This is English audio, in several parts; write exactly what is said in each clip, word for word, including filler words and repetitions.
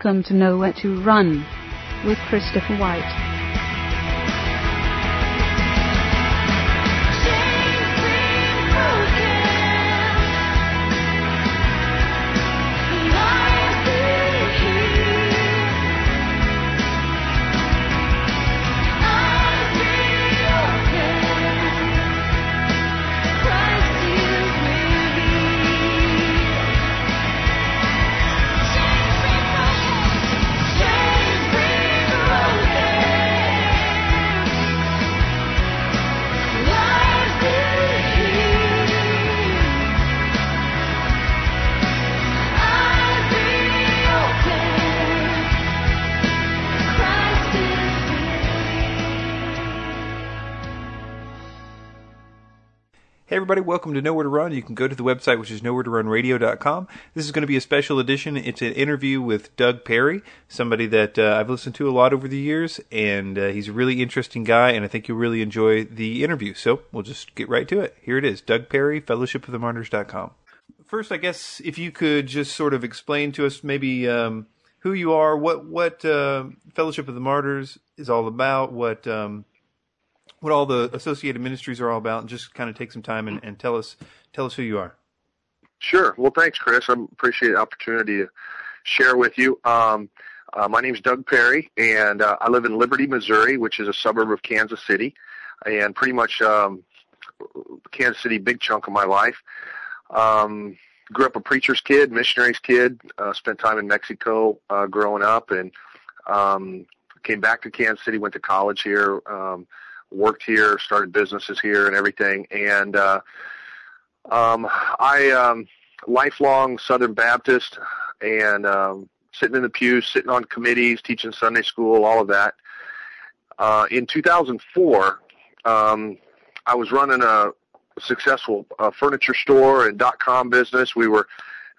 Come to know where to run with Christopher White. Everybody, welcome to Nowhere to Run. You can go to the website, which is nowhere to run radio dot com. This is going to be a special edition. It's an interview with Doug Perry, somebody that uh, I've listened to a lot over the years, and uh, he's a really interesting guy, and I think you'll really enjoy the interview. So we'll just get right to it. Here it is, Doug Perry, fellowship of the martyrs dot com. First, I guess if you could just sort of explain to us maybe um, who you are, what what uh, Fellowship of the Martyrs is all about, what... Um, what all the associated ministries are all about, and just kind of take some time and, and tell us tell us who you are. Sure. Well, thanks, Chris. I appreciate the opportunity to share with you. Um, uh, my name is Doug Perry, and uh, I live in Liberty, Missouri, which is a suburb of Kansas City, and pretty much um, Kansas City, big chunk of my life. Um, grew up a preacher's kid, missionary's kid, uh, spent time in Mexico uh, growing up, and um, came back to Kansas City, went to college here, um worked here, started businesses here and everything. And uh, um, I, um, lifelong Southern Baptist, and um, sitting in the pew, sitting on committees, teaching Sunday school, all of that. Uh, in two thousand four, um, I was running a successful uh, furniture store and dot-com business. We were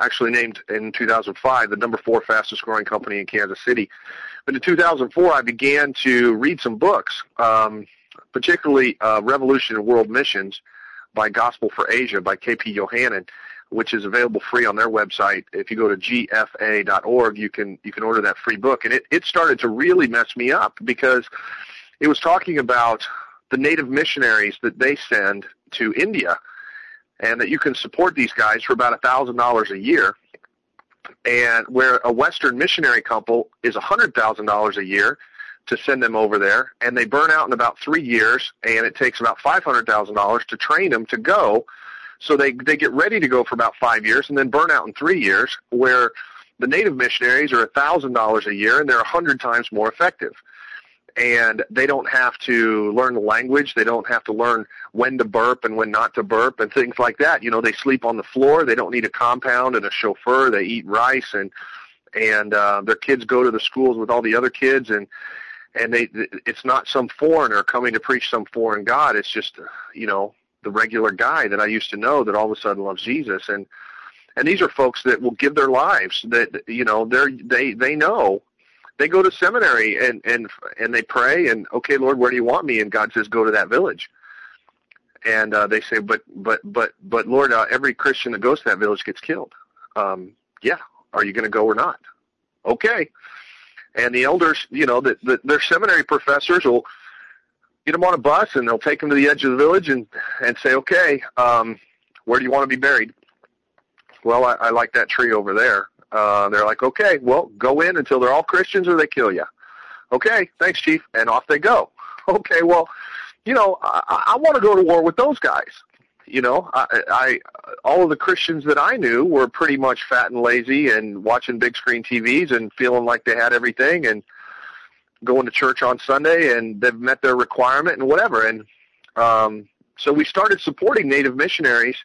actually named in two thousand five the number four fastest growing company in Kansas City. But in two thousand four, I began to read some books, um, particularly uh, Revolution in World Missions by Gospel for Asia by K P Yohannan, which is available free on their website. If you go to G F A dot org, you can you can order that free book. And it, it started to really mess me up, because it was talking about the native missionaries that they send to India, and that you can support these guys for about one thousand dollars a year, and where a Western missionary couple is one hundred thousand dollars a year to send them over there, and they burn out in about three years, and it takes about five hundred thousand dollars to train them to go. So they, they get ready to go for about five years and then burn out in three years, where the native missionaries are one thousand dollars a year, and they're one hundred times more effective. And they don't have to learn the language. They don't have to learn when to burp and when not to burp and things like that. You know, they sleep on the floor. They don't need a compound and a chauffeur. They eat rice, and and uh, their kids go to the schools with all the other kids, and and they it's not some foreigner coming to preach some foreign God. It's just, you know, the regular guy that I used to know that all of a sudden loves Jesus. And and these are folks that will give their lives, that, you know, they're, they they know. They go to seminary, and, and and they pray, and, okay, Lord, where do you want me? And God says, go to that village. And uh, they say, but but but but Lord, uh, every Christian that goes to that village gets killed. Um, yeah, are you going to go or not? Okay. And the elders, you know, the, the, their seminary professors will get them on a bus, and they'll take them to the edge of the village, and, and say, okay, um, where do you want to be buried? Well, I, I like that tree over there. Uh, they're like, okay, well, go in until they're all Christians or they kill you. Okay, thanks, Chief, and off they go. Okay, well, you know, I, I want to go to war with those guys. You know, I, I all of the Christians that I knew were pretty much fat and lazy and watching big screen T Vs and feeling like they had everything and going to church on Sunday, and they've met their requirement and whatever. And um, so we started supporting native missionaries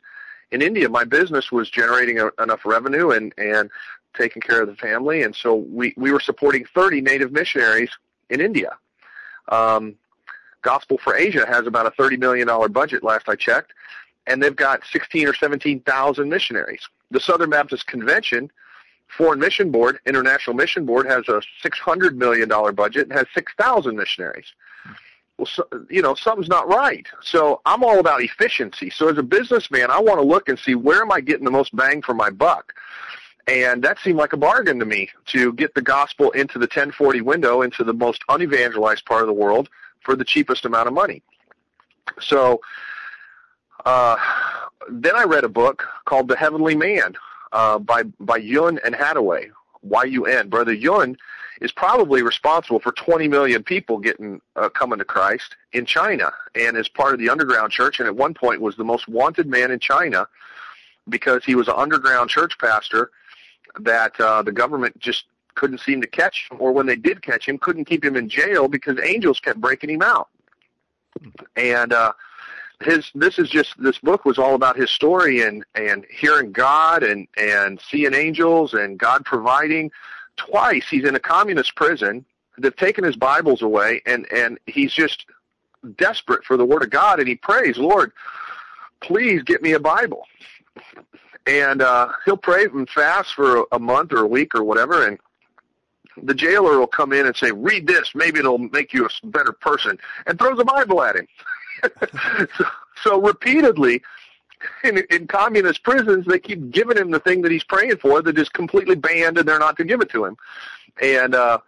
in India. My business was generating a, enough revenue and, and taking care of the family, and so we, we were supporting thirty native missionaries in India. Um, Gospel for Asia has about a thirty million dollars budget, last I checked, and they've got sixteen or seventeen thousand missionaries. The Southern Baptist Convention, Foreign Mission Board, International Mission Board, has a six hundred million dollars budget and has six thousand missionaries. Well, so, you know, something's not right. So I'm all about efficiency. So as a businessman, I want to look and see, where am I getting the most bang for my buck? And that seemed like a bargain to me, to get the gospel into the ten forty window, into the most unevangelized part of the world, for the cheapest amount of money. So uh, then I read a book called The Heavenly Man uh, by, by Yun and Hathaway, Y U N. Brother Yun is probably responsible for twenty million people getting uh, coming to Christ in China, and is part of the underground church, and at one point was the most wanted man in China because he was an underground church pastor that uh, the government just couldn't seem to catch him, or when they did catch him, couldn't keep him in jail because angels kept breaking him out. And uh, his this is just this book was all about his story and and hearing God and and seeing angels and God providing. Twice he's in a communist prison. They've taken his Bibles away, and and he's just desperate for the Word of God, and he prays, "Lord, please get me a Bible." And uh, he'll pray and fast for a month or a week or whatever, and the jailer will come in and say, "Read this, maybe it'll make you a better person," and throws a Bible at him. so, so repeatedly, in, in communist prisons, they keep giving him the thing that he's praying for that is completely banned, and they're not to give it to him. And uh,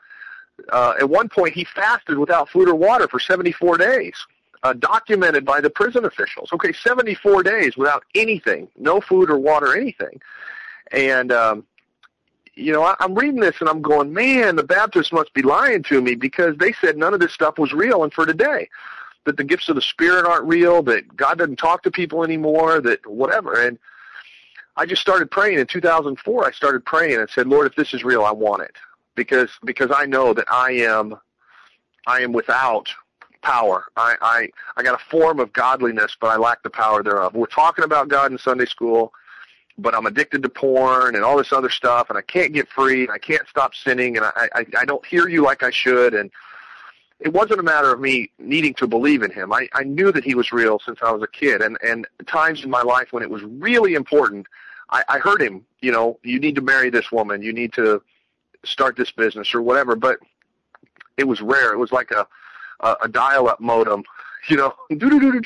uh, at one point, he fasted without food or water for seventy-four days. Uh, documented by the prison officials. Okay, seventy-four days without anything, no food or water, anything. And, um, you know, I, I'm reading this and I'm going, man, the Baptists must be lying to me, because they said none of this stuff was real and for today, that the gifts of the Spirit aren't real, that God doesn't talk to people anymore, that whatever. And I just started praying. In two thousand four, I started praying and said, "Lord, if this is real, I want it, because because I know that I am I am without power. I, I, I got a form of godliness, but I lack the power thereof." We're talking about God in Sunday school, but I'm addicted to porn and all this other stuff, and I can't get free, and I can't stop sinning, and I, I, I don't hear you like I should. And it wasn't a matter of me needing to believe in him. I, I knew that he was real since I was a kid, and, and times in my life when it was really important, I, I heard him, you know, "You need to marry this woman, you need to start this business," or whatever, but it was rare. It was like a Uh, a dial-up modem, you know, and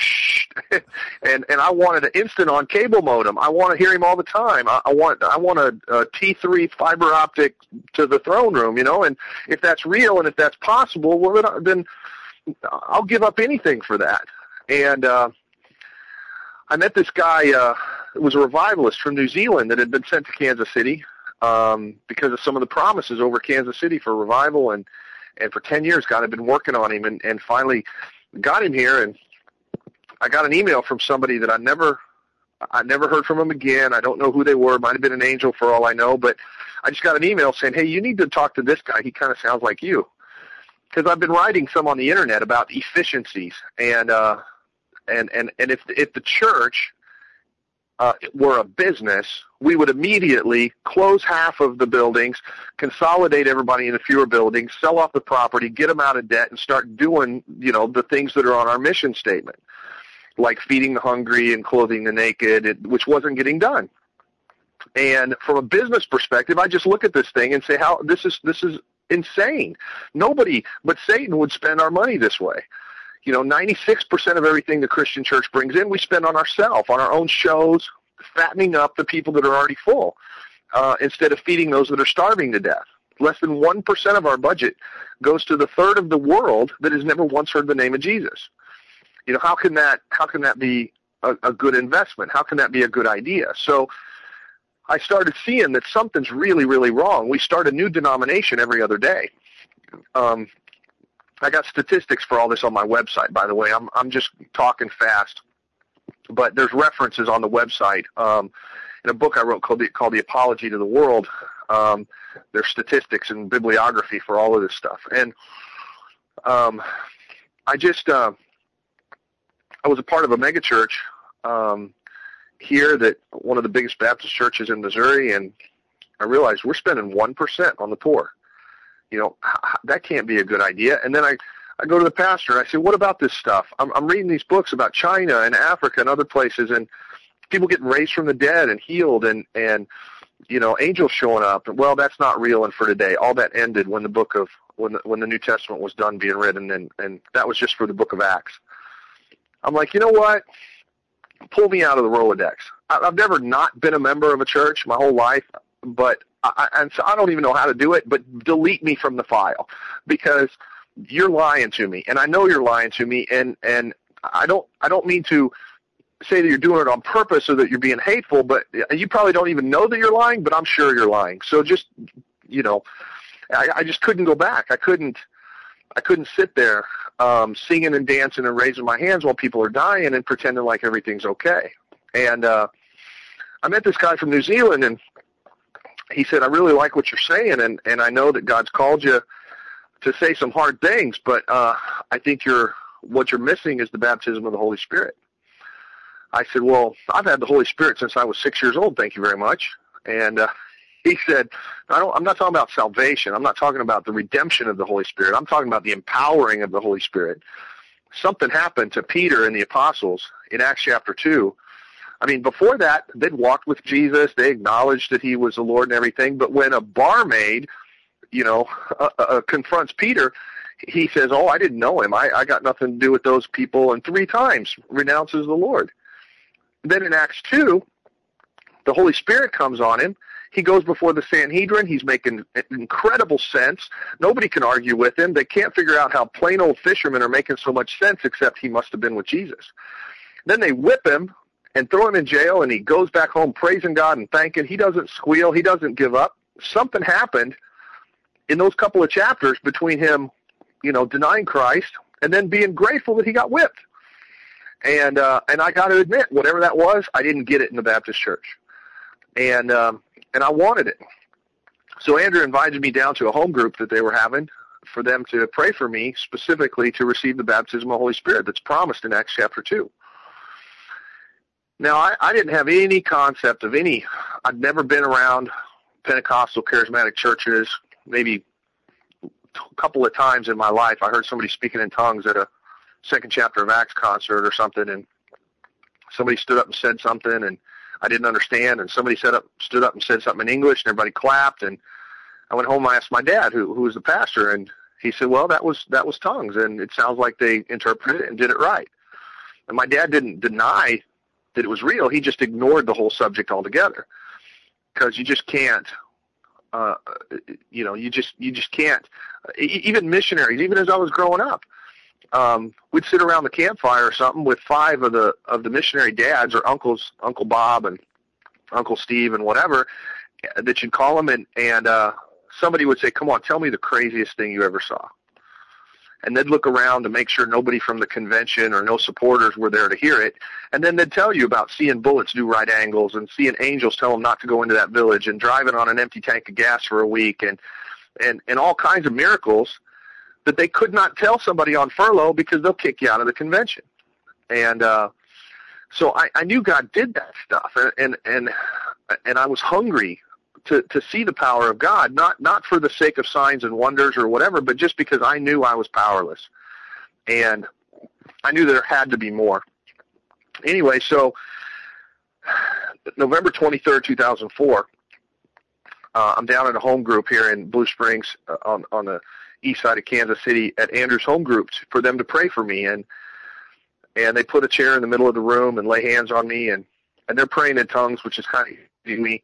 and I wanted an instant on cable modem. I want to hear him all the time. I, I want I want a, a T three fiber optic to the throne room, you know. And if that's real and if that's possible, well, then I'll give up anything for that. And uh, I met this guy. Uh, it was a revivalist from New Zealand that had been sent to Kansas City um, because of some of the promises over Kansas City for revival. And And for ten years, God had been working on him, and, and finally got him here. And I got an email from somebody that I never, I never heard from him again. I don't know who they were. Might have been an angel for all I know. But I just got an email saying, "Hey, you need to talk to this guy. He kind of sounds like you." Because I've been writing some on the internet about efficiencies, and uh, and and and if if the church Uh, were a business, we would immediately close half of the buildings, consolidate everybody into fewer buildings, sell off the property, get them out of debt, and start doing, you know, the things that are on our mission statement, like feeding the hungry and clothing the naked, it, which wasn't getting done. And from a business perspective, I just look at this thing and say, "How this is this is insane. Nobody but Satan would spend our money this way." You know, ninety-six percent of everything the Christian church brings in, we spend on ourselves, on our own shows, fattening up the people that are already full, uh, instead of feeding those that are starving to death. Less than one percent of our budget goes to the third of the world that has never once heard the name of Jesus. You know, how can that, how can that be a, a good investment? How can that be a good idea? So I started seeing that something's really, really wrong. We start a new denomination every other day. Um, I got statistics for all this on my website, by the way. I'm I'm just talking fast, but there's references on the website. Um, in a book I wrote called the, called The Apology to the World, um, there's statistics and bibliography for all of this stuff. And um, I just uh, I was a part of a megachurch um, here, that one of the biggest Baptist churches in Missouri, and I realized we're spending one percent on the poor. You know, that can't be a good idea. And then I, I go to the pastor and I say, "What about this stuff? I'm, I'm reading these books about China and Africa and other places, and people getting raised from the dead and healed, and, and you know, angels showing up." And, "Well, that's not real and for today." All that ended when the book of when the, when the New Testament was done being written, and and that was just for the book of Acts. I'm like, you know what? Pull me out of the Rolodex. I, I've never not been a member of a church my whole life. but I, and so I don't even know how to do it, but delete me from the file because you're lying to me, and I know you're lying to me, and, and I don't I don't mean to say that you're doing it on purpose or that you're being hateful, but you probably don't even know that you're lying, but I'm sure you're lying. So just, you know, I, I just couldn't go back. I couldn't I couldn't sit there um, singing and dancing and raising my hands while people are dying and pretending like everything's okay. And uh, I met this guy from New Zealand, and he said, I really like what you're saying, and, and I know that God's called you to say some hard things, but uh, I think you're, what you're missing is the baptism of the Holy Spirit. I said, well, I've had the Holy Spirit since I was six years old, thank you very much. And uh, he said, I don't, I'm not talking about salvation. I'm not talking about the redemption of the Holy Spirit. I'm talking about the empowering of the Holy Spirit. Something happened to Peter and the apostles in Acts chapter two. I mean, before that, they'd walked with Jesus. They acknowledged that he was the Lord and everything. But when a barmaid, you know, uh, uh, confronts Peter, he says, oh, I didn't know him. I, I got nothing to do with those people. And three times renounces the Lord. Then in Acts two, the Holy Spirit comes on him. He goes before the Sanhedrin. He's making incredible sense. Nobody can argue with him. They can't figure out how plain old fishermen are making so much sense, except he must have been with Jesus. Then they whip him and throw him in jail, and he goes back home praising God and thanking. He doesn't squeal. He doesn't give up. Something happened in those couple of chapters between him, you know, denying Christ and then being grateful that he got whipped. And uh, and I got to admit, whatever that was, I didn't get it in the Baptist church, and um, and I wanted it. So Andrew invited me down to a home group that they were having for them to pray for me specifically to receive the baptism of the Holy Spirit that's promised in Acts chapter two. Now I, I didn't have any concept of any. I'd never been around Pentecostal charismatic churches. Maybe a couple of times in my life, I heard somebody speaking in tongues at a Second Chapter of Acts concert or something, and somebody stood up and said something and I didn't understand, and somebody set up, stood up and said something in English, and everybody clapped, and I went home and I asked my dad, who who was the pastor, and he said, well, that was that was tongues, and it sounds like they interpreted it and did it right. And my dad didn't deny that it was real. He just ignored the whole subject altogether, because you just can't uh, you know you just you just can't even missionaries, even as I was growing up, Um, we'd sit around the campfire or something with five of the of the missionary dads or uncles, Uncle Bob and Uncle Steve and whatever, that you'd call them, and, and uh, somebody would say, come on, tell me the craziest thing you ever saw. And they'd look around to make sure nobody from the convention or no supporters were there to hear it, and then they'd tell you about seeing bullets do right angles and seeing angels tell them not to go into that village and driving on an empty tank of gas for a week and and, and all kinds of miracles that they could not tell somebody on furlough because they'll kick you out of the convention. And uh, so I, I knew God did that stuff, and and and, and I was hungry to, to see the power of God, not, not for the sake of signs and wonders or whatever, but just because I knew I was powerless. And I knew there had to be more. Anyway, so November twenty-third, two thousand four, uh, I'm down at a home group here in Blue Springs uh, on, on the east side of Kansas City at Andrew's home group for them to pray for me. And and they put a chair in the middle of the room and lay hands on me, and, and they're praying in tongues, which is kind of easy to me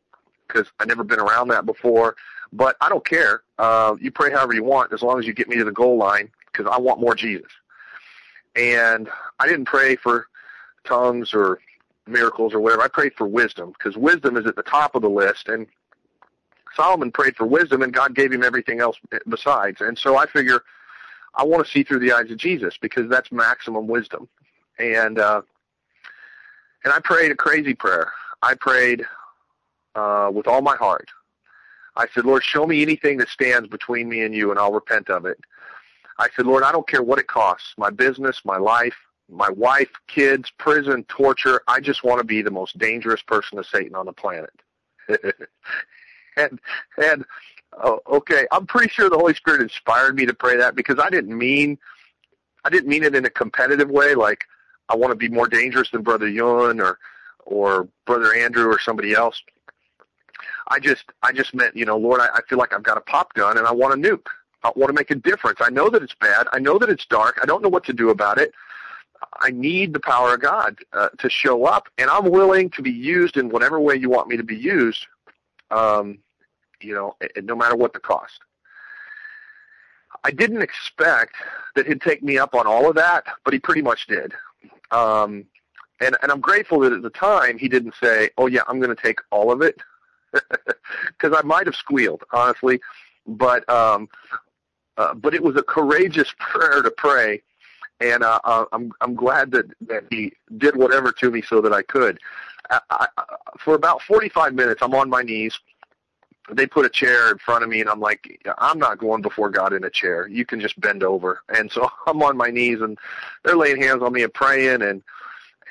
because I've never been around that before. But I don't care. Uh, you pray however you want as long as you get me to the goal line, because I want more Jesus. And I didn't pray for tongues or miracles or whatever. I prayed for wisdom, because wisdom is at the top of the list, and Solomon prayed for wisdom, and God gave him everything else besides. And so I figure I want to see through the eyes of Jesus, because that's maximum wisdom. And uh, and I prayed a crazy prayer. I prayed uh, with all my heart. I said, Lord, show me anything that stands between me and you, and I'll repent of it. I said, Lord, I don't care what it costs, my business, my life, my wife, kids, prison, torture. I just want to be the most dangerous person to Satan on the planet. And, and oh, okay, I'm pretty sure the Holy Spirit inspired me to pray that, because I didn't mean, I didn't mean it in a competitive way, like I want to be more dangerous than Brother Yun or, or Brother Andrew or somebody else. I just, I just meant, you know, Lord, I, I feel like I've got a pop gun and I want to nuke. I want to make a difference. I know that it's bad. I know that it's dark. I don't know what to do about it. I need the power of God uh, to show up, and I'm willing to be used in whatever way you want me to be used. Um, you know, and no matter what the cost. I didn't expect that he'd take me up on all of that, but he pretty much did. Um, and, and I'm grateful that at the time he didn't say, oh, yeah, I'm going to take all of it, because I might have squealed, honestly. But um, uh, but it was a courageous prayer to pray, and uh, I'm I'm glad that, that he did whatever to me so that I could. I, I, for about forty-five minutes, I'm on my knees. They put a chair in front of me, and I'm like, I'm not going before God in a chair. You can just bend over. And so I'm on my knees, and they're laying hands on me and praying, and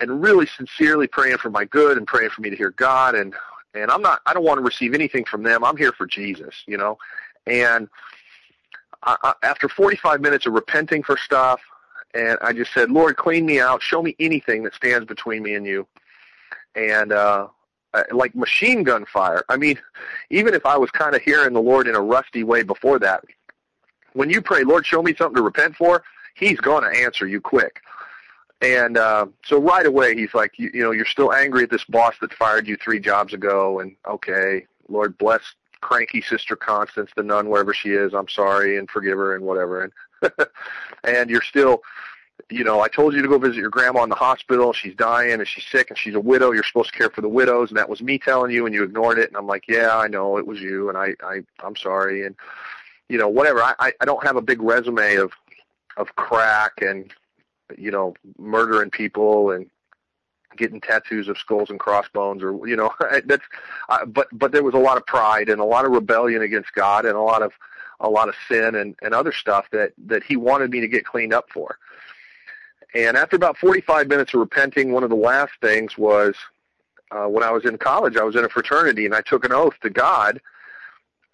and really sincerely praying for my good and praying for me to hear God. And and I'm not, I don't want to receive anything from them. I'm here for Jesus, you know. And I, I, after forty-five minutes of repenting for stuff, and I just said, Lord, clean me out. Show me anything that stands between me and you. And uh, like machine gun fire. I mean, even if I was kind of hearing the Lord in a rusty way before that, when you pray, Lord, show me something to repent for, he's going to answer you quick. And uh, so right away, he's like, you, you know, you're still angry at this boss that fired you three jobs ago. And okay, Lord, bless cranky sister Constance, the nun, wherever she is, I'm sorry, and forgive her and whatever. And and you're still, you know, I told you to go visit your grandma in the hospital. She's dying and she's sick and she's a widow. You're supposed to care for the widows. And that was me telling you, and you ignored it. And I'm like, yeah, I know it was you. And I, I I'm sorry. And, you know, whatever. I, I don't have a big resume of, of crack and, you know, murdering people and getting tattoos of skulls and crossbones, or, you know, that's, uh, but, but there was a lot of pride and a lot of rebellion against God and a lot of, a lot of sin and, and other stuff that, that he wanted me to get cleaned up for. And after about forty-five minutes of repenting, one of the last things was, uh, when I was in college, I was in a fraternity and I took an oath to God,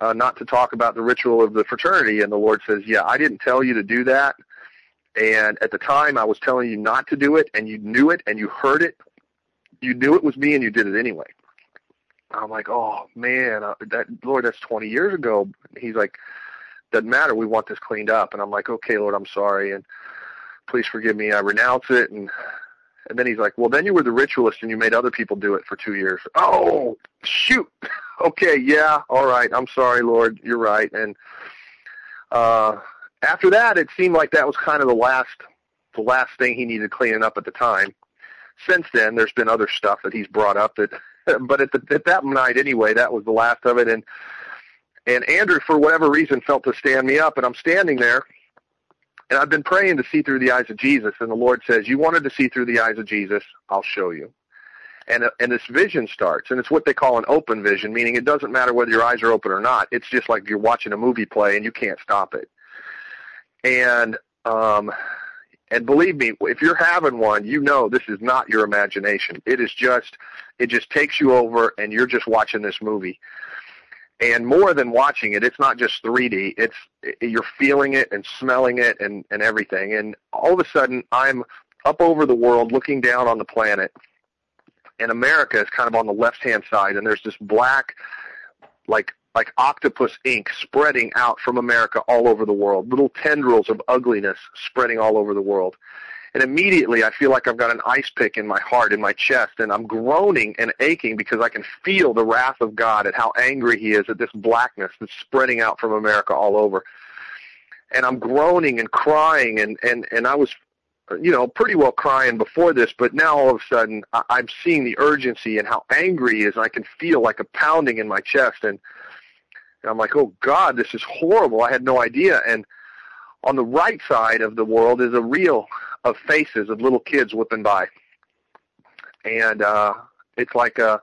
uh, not to talk about the ritual of the fraternity. And the Lord says, yeah, I didn't tell you to do that. And at the time I was telling you not to do it, and you knew it and you heard it. You knew it was me, and you did it anyway. I'm like, oh, man, uh, that Lord, that's twenty years ago. He's like, doesn't matter. We want this cleaned up. And I'm like, okay, Lord, I'm sorry, and please forgive me. I renounce it. And and then he's like, well, then you were the ritualist, and you made other people do it for two years. Oh, shoot. Okay, yeah, all right. I'm sorry, Lord. You're right. And uh, after that, it seemed like that was kind of the last, the last thing he needed cleaning up at the time. Since then, there's been other stuff that he's brought up that, but at, the, at that night anyway, that was the last of it. And and Andrew, for whatever reason, felt to stand me up, and I'm standing there, and I've been praying to see through the eyes of Jesus, and the Lord says, you wanted to see through the eyes of Jesus, I'll show you. And and this vision starts, and it's what they call an open vision, meaning it doesn't matter whether your eyes are open or not. It's just like you're watching a movie play, and you can't stop it. And um. And believe me, if you're having one, you know this is not your imagination. It is just, it just takes you over, and you're just watching this movie. And more than watching it, it's not just three D. It's, you're feeling it and smelling it and, and everything. And all of a sudden, I'm up over the world looking down on the planet, and America is kind of on the left-hand side, and there's this black, like, like octopus ink spreading out from America all over the world, little tendrils of ugliness spreading all over the world. And immediately I feel like I've got an ice pick in my heart, in my chest, and I'm groaning and aching because I can feel the wrath of God at how angry he is at this blackness that's spreading out from America all over. And I'm groaning and crying, and, and, and I was, you know, pretty well crying before this, but now all of a sudden I, I'm seeing the urgency and how angry he is, and I can feel like a pounding in my chest. And And I'm like, oh, God, this is horrible. I had no idea. And on the right side of the world is a reel of faces of little kids whipping by. And uh, it's like a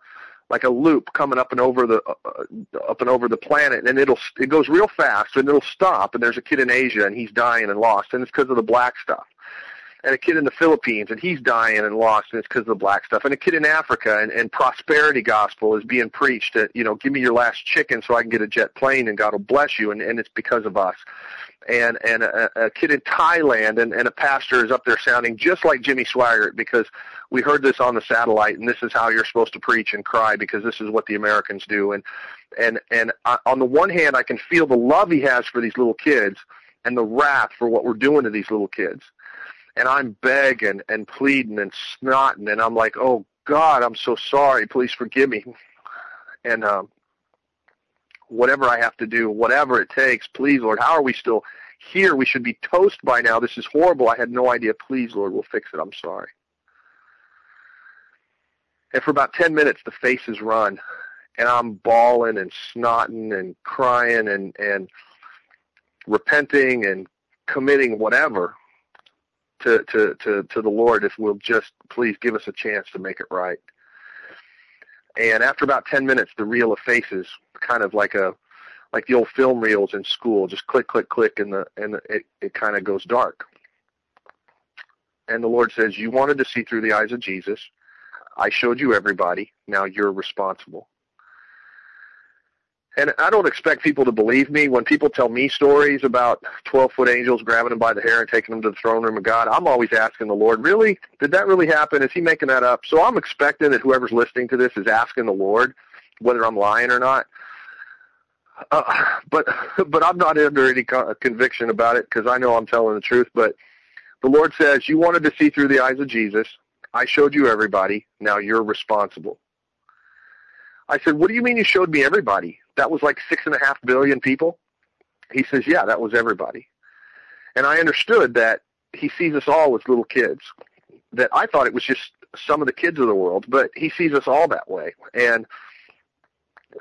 like a loop coming up and over the uh, up and over the planet, and it'll it goes real fast, and it'll stop. And there's a kid in Asia, and he's dying and lost, and it's because of the black stuff. And a kid in the Philippines, and he's dying and lost, and it's because of the black stuff. And a kid in Africa, and, and prosperity gospel is being preached that, you know, give me your last chicken so I can get a jet plane, and God will bless you, and, and it's because of us. And and a, a kid in Thailand, and, and a pastor is up there sounding just like Jimmy Swaggart, because we heard this on the satellite, and this is how you're supposed to preach and cry, because this is what the Americans do. And, and, and I, on the one hand, I can feel the love he has for these little kids and the wrath for what we're doing to these little kids. And I'm begging and pleading and snotting, and I'm like, oh, God, I'm so sorry. Please forgive me. And um, whatever I have to do, whatever it takes. Please, Lord, how are we still here? We should be toast by now. This is horrible. I had no idea. Please, Lord, we'll fix it. I'm sorry. And for about ten minutes, the faces run, and I'm bawling and snotting and crying and, and repenting and committing whatever to, to, to, to the Lord if we'll just please give us a chance to make it right. And after about ten minutes, the reel of faces, kind of like a like the old film reels in school, just click, click, click, and the and the, it, it kind of goes dark. And the Lord says, you wanted to see through the eyes of Jesus. I showed you everybody. Now you're responsible. And I don't expect people to believe me. When people tell me stories about twelve-foot angels grabbing them by the hair and taking them to the throne room of God, I'm always asking the Lord, really? Did that really happen? Is he making that up? So I'm expecting that whoever's listening to this is asking the Lord whether I'm lying or not. Uh, but but I'm not under any conviction about it because I know I'm telling the truth. But the Lord says, you wanted to see through the eyes of Jesus. I showed you everybody. Now you're responsible. I said, what do you mean you showed me everybody? That was like six and a half billion people. He says, yeah, that was everybody. And I understood that he sees us all as little kids, that I thought it was just some of the kids of the world, but he sees us all that way. And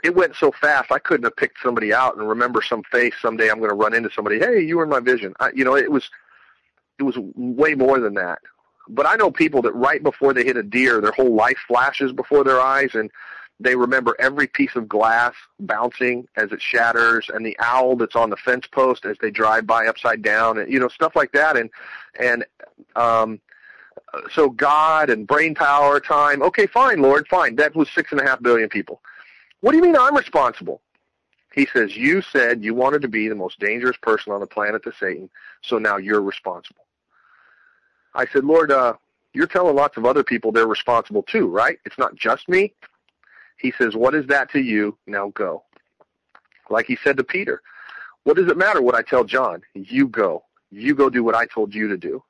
it went so fast, I couldn't have picked somebody out and remember some face someday I'm going to run into somebody. Hey, you were in my vision. I, you know, it was, it was way more than that. But I know people that right before they hit a deer, their whole life flashes before their eyes, and they remember every piece of glass bouncing as it shatters, and the owl that's on the fence post as they drive by upside down, and you know, stuff like that. And and um, so God and brain power, time. Okay, fine, Lord, fine. That was six and a half billion people. What do you mean I'm responsible? He says, you said you wanted to be the most dangerous person on the planet to Satan, so now you're responsible. I said, Lord, uh, you're telling lots of other people they're responsible too, right? It's not just me. He says, what is that to you? Now go. Like he said to Peter, what does it matter what I tell John? You go. You go do what I told you to do.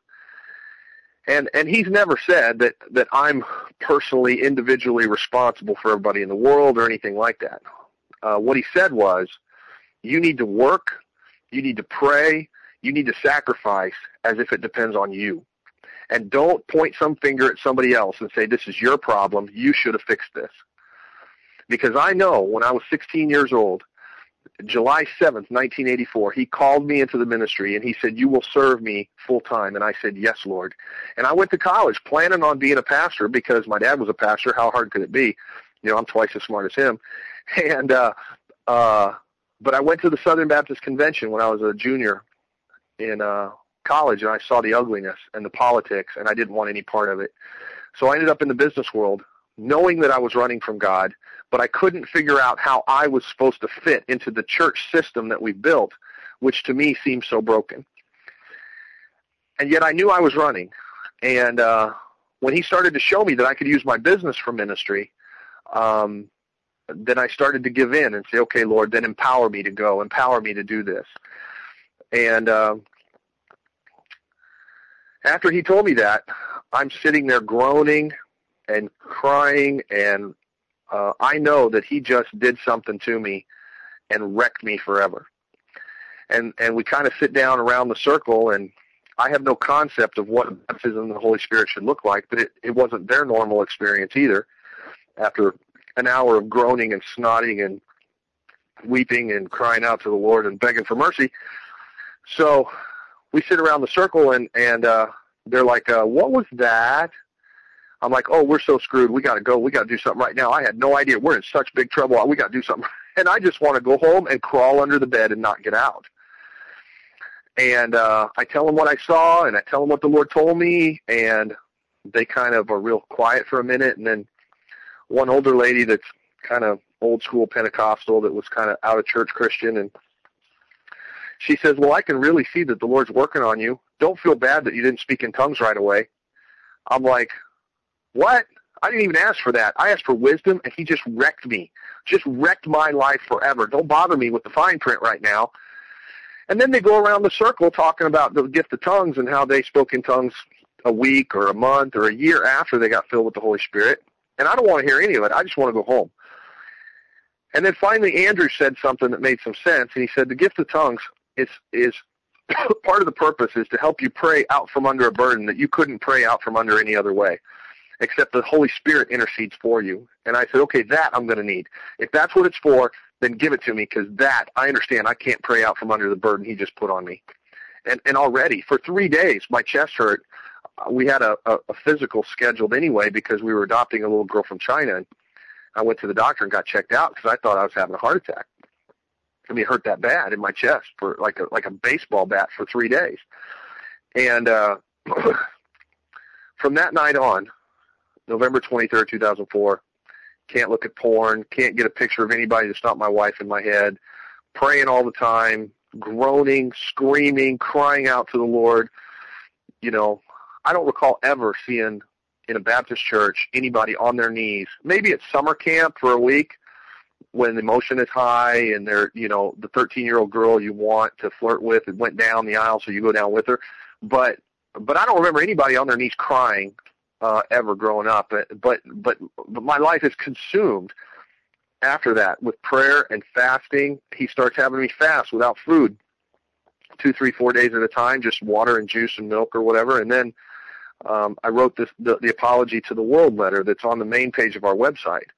And and he's never said that, that I'm personally, individually responsible for everybody in the world or anything like that. Uh, what he said was, you need to work, you need to pray, you need to sacrifice as if it depends on you. And don't point some finger at somebody else and say, this is your problem, you should have fixed this. Because I know when I was sixteen years old, July seventh, nineteen eighty-four, he called me into the ministry, and he said, you will serve me full-time. And I said, yes, Lord. And I went to college planning on being a pastor because my dad was a pastor. How hard could it be? You know, I'm twice as smart as him. And uh, uh, but I went to the Southern Baptist Convention when I was a junior in uh, college, and I saw the ugliness and the politics, and I didn't want any part of it. So I ended up in the business world knowing that I was running from God, but I couldn't figure out how I was supposed to fit into the church system that we built, which to me seemed so broken. And yet I knew I was running. And uh, when he started to show me that I could use my business for ministry, um, then I started to give in and say, okay, Lord, then empower me to go, empower me to do this. And uh, after he told me that, I'm sitting there groaning and crying, and Uh, I know that he just did something to me and wrecked me forever. And and we kind of sit down around the circle, and I have no concept of what baptism in the Holy Spirit should look like, but it, it wasn't their normal experience either. After an hour of groaning and snotting and weeping and crying out to the Lord and begging for mercy. So we sit around the circle, and, and uh, they're like, uh, what was that? I'm like, oh, we're so screwed. We got to go. We got to do something right now. I had no idea. We're in such big trouble. We got to do something. And I just want to go home and crawl under the bed and not get out. And uh, I tell them what I saw, and I tell them what the Lord told me, and they kind of are real quiet for a minute. And then one older lady that's kind of old school Pentecostal that was kind of out of church Christian, and she says, well, I can really see that the Lord's working on you. Don't feel bad that you didn't speak in tongues right away. I'm like, what? I didn't even ask for that. I asked for wisdom, and he just wrecked me. Just wrecked my life forever. Don't bother me with the fine print right now. And then they go around the circle talking about the gift of tongues and how they spoke in tongues a week or a month or a year after they got filled with the Holy Spirit. And I don't want to hear any of it. I just want to go home. And then finally, Andrew said something that made some sense, and he said the gift of tongues is, is part of the purpose is to help you pray out from under a burden that you couldn't pray out from under any other way, except the Holy Spirit intercedes for you. And I said, okay, that I'm going to need. If that's what it's for, then give it to me, because that, I understand I can't pray out from under the burden he just put on me. And, and already, for three days, my chest hurt. We had a, a, a physical scheduled anyway because we were adopting a little girl from China. And I went to the doctor and got checked out because I thought I was having a heart attack. I mean, it hurt that bad in my chest for like a, like a baseball bat for three days. And uh, from that night on, November twenty-third, two thousand four, can't look at porn, can't get a picture of anybody that's not my wife in my head, praying all the time, groaning, screaming, crying out to the Lord. You know, I don't recall ever seeing in a Baptist church anybody on their knees. Maybe at summer camp for a week when the emotion is high and they're, you know, the thirteen-year-old girl you want to flirt with and went down the aisle, so you go down with her. But but I don't remember anybody on their knees crying uh, ever growing up. But, but, but my life is consumed after that with prayer and fasting. He starts having me fast without food two, three, four days at a time, just water and juice and milk or whatever. And then um, I wrote this, the, the Apology to the World letter that's on the main page of our website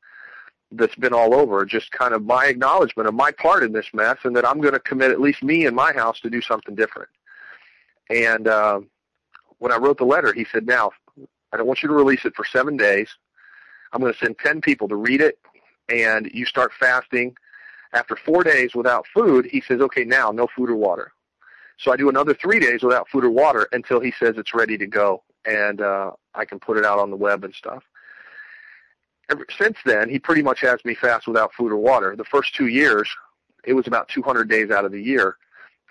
that's been all over, just kind of my acknowledgement of my part in this mess and that I'm going to commit at least me and my house to do something different. And uh, when I wrote the letter, he said, now, I don't want you to release it for seven days. I'm going to send ten people to read it, and you start fasting. After four days without food, he says, okay, now no food or water. So I do another three days without food or water until he says it's ready to go, and uh, I can put it out on the web and stuff. Ever since then, he pretty much has me fast without food or water. The first two years, it was about two hundred days out of the year,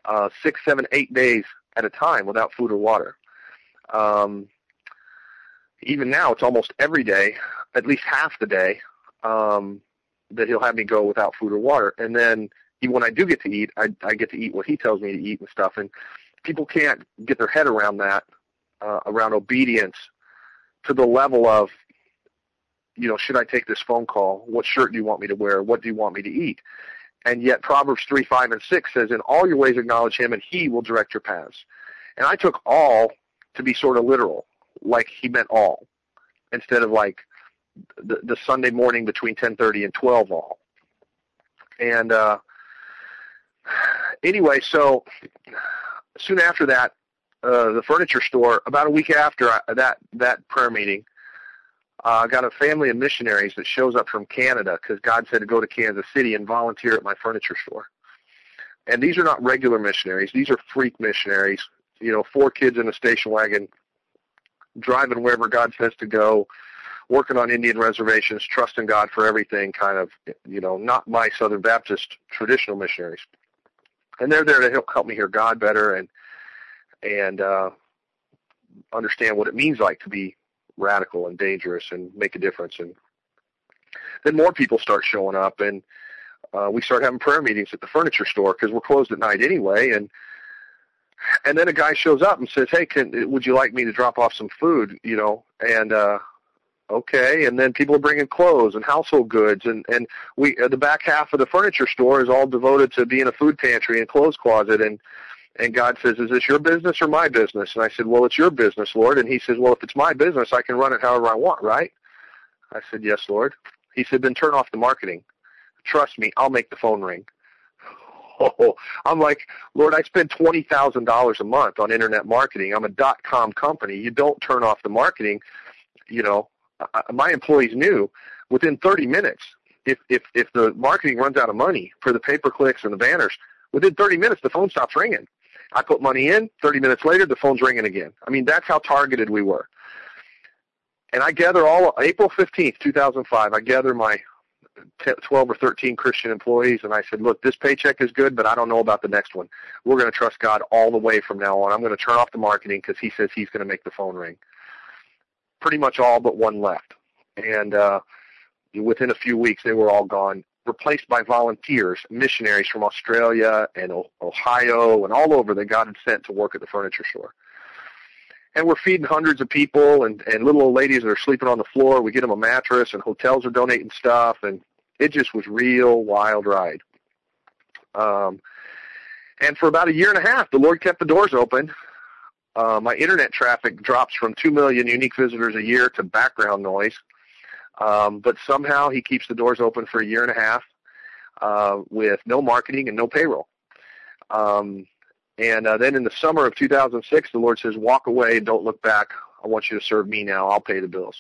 uh, six, seven, eight days at a time without food or water. Um, even now, it's almost every day, at least half the day, um, that he'll have me go without food or water. And then even when I do get to eat, I, I get to eat what he tells me to eat and stuff. And people can't get their head around that, uh, around obedience to the level of, you know, should I take this phone call? What shirt do you want me to wear? What do you want me to eat? And yet Proverbs three, five, and six says, in all your ways acknowledge him, and he will direct your paths. And I took all to be sort of literal, like he meant all, instead of like the, the Sunday morning between ten thirty and twelve all. And uh, anyway, so soon after that, uh, the furniture store, about a week after I, that, that prayer meeting, I uh, got a family of missionaries that shows up from Canada because God said to go to Kansas City and volunteer at my furniture store. And these are not regular missionaries. These are freak missionaries, you know, four kids in a station wagon, driving wherever God says to go, working on Indian reservations, trusting God for everything, kind of, you know, not my Southern Baptist traditional missionaries. And they're there to help, help me hear God better and and uh, understand what it means like to be radical and dangerous and make a difference. And then more people start showing up, and uh, we start having prayer meetings at the furniture store because we're closed at night anyway. And and then a guy shows up and says, hey, can, would you like me to drop off some food, you know? And uh, okay. And then people are bringing clothes and household goods, and and we uh, the back half of the furniture store is all devoted to being a food pantry and clothes closet. And And God says, is this your business or my business? And I said, well, it's your business, Lord. And he says, well, if it's my business, I can run it however I want, right? I said, yes, Lord. He said, then turn off the marketing. Trust me, I'll make the phone ring. Oh, I'm like, Lord, I spend twenty thousand dollars a month on internet marketing. I'm a dot-com company. You don't turn off the marketing. You know, my employees knew within thirty minutes, if, if, if the marketing runs out of money for the pay-per-clicks and the banners, within thirty minutes, the phone stops ringing. I put money in, thirty minutes later, the phone's ringing again. I mean, that's how targeted we were. And I gather all, April fifteenth, two thousand five, I gather my twelve or thirteen Christian employees, and I said, look, this paycheck is good, but I don't know about the next one. We're going to trust God all the way from now on. I'm going to turn off the marketing because he says he's going to make the phone ring. Pretty much all but one left. And uh, within a few weeks, they were all gone, replaced by volunteers, missionaries from Australia and Ohio and all over that God had sent to work at the furniture store. And we're feeding hundreds of people and, and little old ladies that are sleeping on the floor. We get them a mattress, and hotels are donating stuff, and It just was real wild ride. Um, and for about a year and a half, the Lord kept the doors open. Uh, my internet traffic drops from two million unique visitors a year to background noise. Um, but somehow he keeps the doors open for a year and a half uh, with no marketing and no payroll. Um, and uh, then in the summer of two thousand six, the Lord says, walk away, don't look back. I want you to serve me now. I'll pay the bills.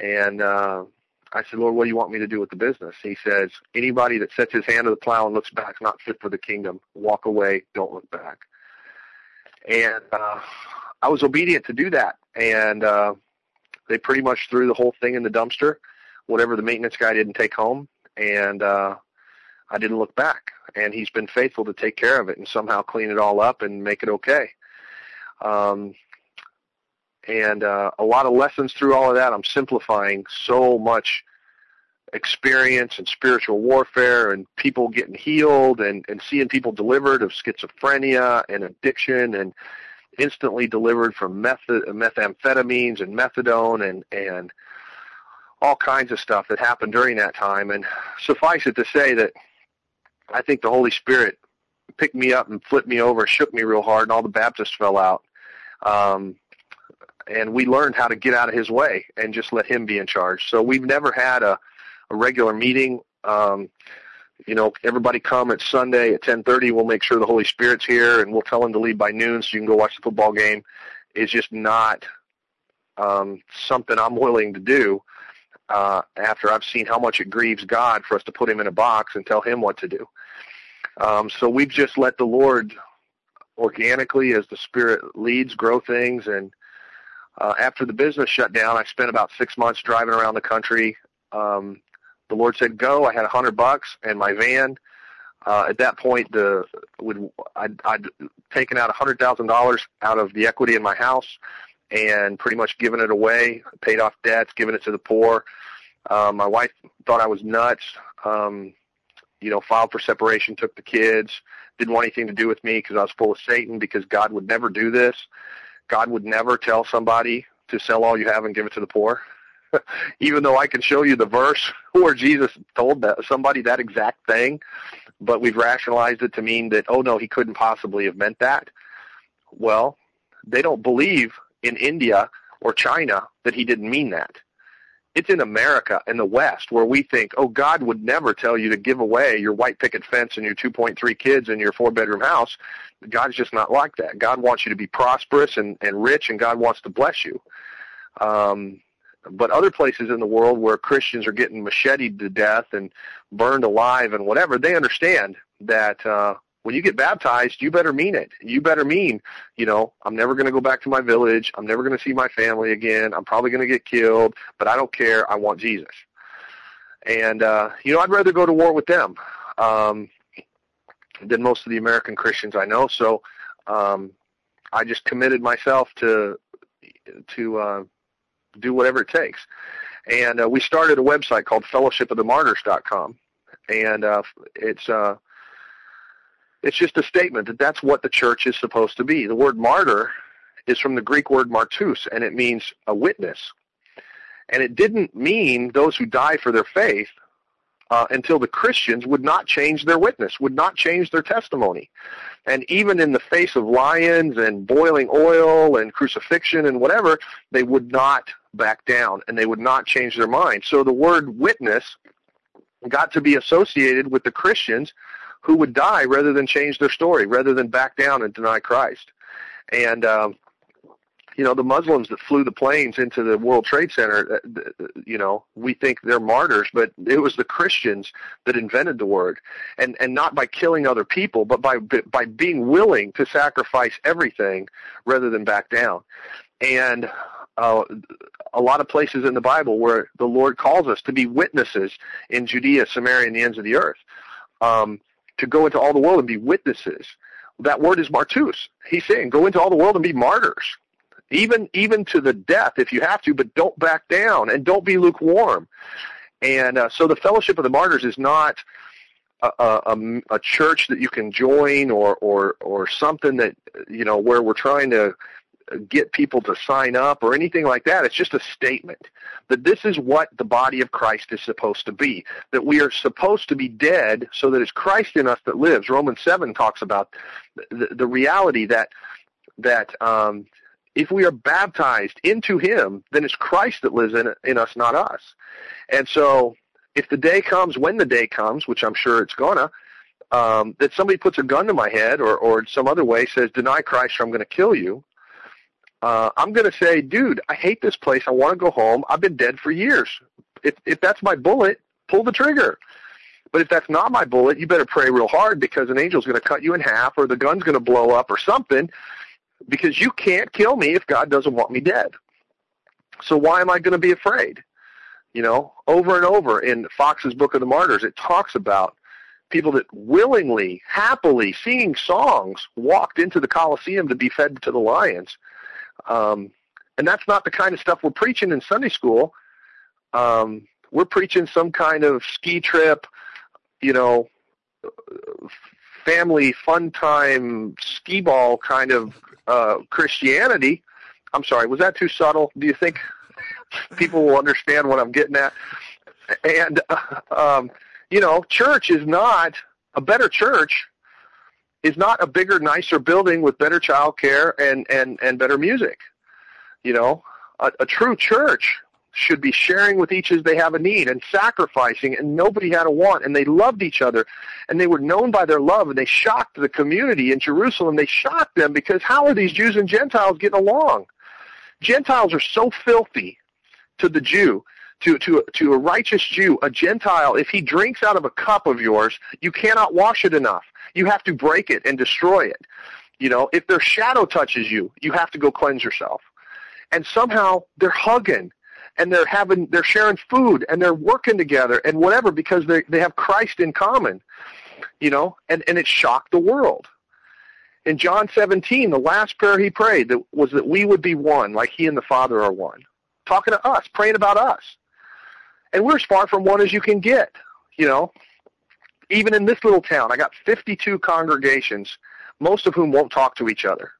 And uh, I said, Lord, what do you want me to do with the business? He says, anybody that sets his hand to the plow and looks back is not fit for the kingdom. Walk away, don't look back. And uh, I was obedient to do that. And uh, they pretty much threw the whole thing in the dumpster, whatever the maintenance guy didn't take home. And uh, I didn't look back. And he's been faithful to take care of it and somehow clean it all up and make it okay. Um, and uh, a lot of lessons through all of that. I'm simplifying so much experience and spiritual warfare and people getting healed and, and seeing people delivered of schizophrenia and addiction and instantly delivered from meth- methamphetamines and methadone and, and all kinds of stuff that happened during that time. And suffice it to say that I think the Holy Spirit picked me up and flipped me over, shook me real hard, and all the Baptists fell out. Um, and we learned how to get out of his way and just let him be in charge. So we've never had a, a regular meeting. Um, you know, everybody come at Sunday at ten thirty. We'll make sure the Holy Spirit's here, and we'll tell him to leave by noon so you can go watch the football game. It's just not um, something I'm willing to do. Uh, after I've seen how much it grieves God for us to put him in a box and tell him what to do. Um, so we've just let the Lord organically, as the Spirit leads, grow things. And uh, after the business shut down, I spent about six months driving around the country. Um, the Lord said, go. I had a hundred bucks and my van. Uh, at that point, the would I'd, I'd taken out one hundred thousand dollars out of the equity in my house and pretty much given it away, paid off debts, given it to the poor. Um, my wife thought I was nuts, um, you know, filed for separation, took the kids, didn't want anything to do with me because I was full of Satan, because God would never do this. God would never tell somebody to sell all you have and give it to the poor, even though I can show you the verse where Jesus told that, somebody that exact thing, but we've rationalized it to mean that, oh, no, he couldn't possibly have meant that. Well, they don't believe in India or China that he didn't mean that. It's in America and the West where we think, oh, God would never tell you to give away your white picket fence and your two point three kids and your four-bedroom house. God's just not like that. God wants you to be prosperous and, and rich, and God wants to bless you. Um, but other places in the world where Christians are getting macheted to death and burned alive and whatever, they understand that uh, when you get baptized, you better mean it. You better mean, you know, I'm never going to go back to my village. I'm never going to see my family again. I'm probably going to get killed, but I don't care. I want Jesus. And, uh, you know, I'd rather go to war with them um, than most of the American Christians I know. So um, I just committed myself to to uh, do whatever it takes. And uh, we started a website called fellowship of the martyrs dot com. And uh, it's... Uh, It's just a statement that that's what the church is supposed to be. The word martyr is from the Greek word martus, and it means a witness. And it didn't mean those who die for their faith uh, until the Christians would not change their witness, would not change their testimony. And even in the face of lions and boiling oil and crucifixion and whatever, they would not back down, and they would not change their mind. So the word witness got to be associated with the Christians who would die rather than change their story, rather than back down and deny Christ. And, um, you know, the Muslims that flew the planes into the World Trade Center, you know, we think they're martyrs, but it was the Christians that invented the word. And and not by killing other people, but by by being willing to sacrifice everything rather than back down. And uh, a lot of places in the Bible where the Lord calls us to be witnesses in Judea, Samaria, and the ends of the earth. Um, to go into all the world and be witnesses. That word is martus. He's saying, go into all the world and be martyrs, even even to the death if you have to, but don't back down and don't be lukewarm. And uh, so the Fellowship of the Martyrs is not a, a, a church that you can join or, or, or something that, you know, where we're trying to get people to sign up or anything like that. It's just a statement that this is what the body of Christ is supposed to be, that we are supposed to be dead so that it's Christ in us that lives. Romans seven talks about the, the reality that that um, if we are baptized into him, then it's Christ that lives in, in us, not us. And so if the day comes, when the day comes, which I'm sure it's gonna, um, that somebody puts a gun to my head or, or some other way says, deny Christ or I'm going to kill you, Uh, I'm going to say, dude, I hate this place. I want to go home. I've been dead for years. If if that's my bullet, pull the trigger. But if that's not my bullet, you better pray real hard because an angel's going to cut you in half or the gun's going to blow up or something because you can't kill me if God doesn't want me dead. So why am I going to be afraid? You know, over and over in Fox's Book of the Martyrs, it talks about people that willingly, happily, singing songs, walked into the Colosseum to be fed to the lions. Um, and that's not the kind of stuff we're preaching in Sunday school. Um, we're preaching some kind of ski trip, you know, family fun time, skee ball kind of uh, Christianity. I'm sorry, was that too subtle? Do you think people will understand what I'm getting at? And, uh, um, you know, church is not a better church. Is not a bigger, nicer building with better child care and, and, and better music. You know, a, a true church should be sharing with each as they have a need and sacrificing, and nobody had a want, and they loved each other, and they were known by their love, and they shocked the community in Jerusalem. They shocked them because how are these Jews and Gentiles getting along? Gentiles are so filthy to the Jew. To, to, to a righteous Jew, a Gentile, if he drinks out of a cup of yours, you cannot wash it enough. You have to break it and destroy it. You know, if their shadow touches you, you have to go cleanse yourself. And somehow they're hugging and they're having, they're sharing food and they're working together and whatever because they they have Christ in common. You know, and, and it shocked the world. In John seventeen, the last prayer he prayed that was that we would be one, like he and the Father are one. Talking to us, praying about us. And we're as far from one as you can get, you know. Even in this little town, I got fifty-two congregations, most of whom won't talk to each other,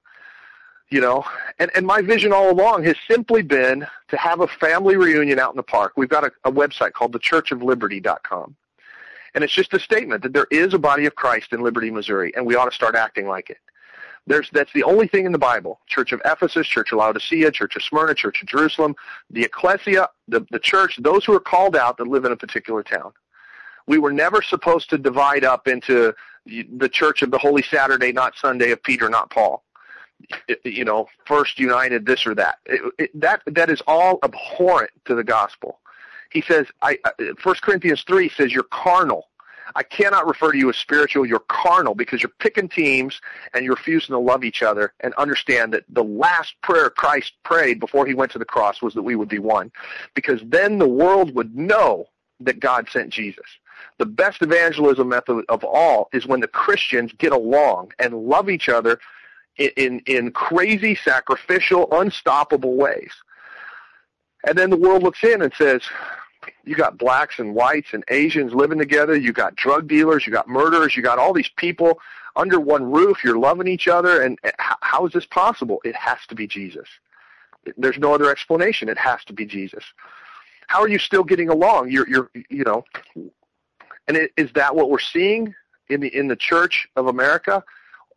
you know. And and my vision all along has simply been to have a family reunion out in the park. We've got a, a website called the church of liberty dot com. And it's just a statement that there is a body of Christ in Liberty, Missouri, and we ought to start acting like it. There's, that's the only thing in the Bible. Church of Ephesus, Church of Laodicea, Church of Smyrna, Church of Jerusalem, the ecclesia, the, the church, those who are called out that live in a particular town. We were never supposed to divide up into the church of the Holy Saturday, not Sunday, of Peter, not Paul. It, you know, First United, this or that. It, it, that. That is all abhorrent to the gospel. He says, I, First Corinthians three says, you're carnal. I cannot refer to you as spiritual. You're carnal because you're picking teams and you're refusing to love each other and understand that the last prayer Christ prayed before he went to the cross was that we would be one, because then the world would know that God sent Jesus. The best evangelism method of all is when the Christians get along and love each other in, in, in crazy, sacrificial, unstoppable ways. And then the world looks in and says, you got blacks and whites and Asians living together. You got drug dealers. You got murderers. You got all these people under one roof. You're loving each other. And how is this possible? It has to be Jesus. There's no other explanation. It has to be Jesus. How are you still getting along? You're, you're, you know, and it, is that what we're seeing in the, in the Church of America?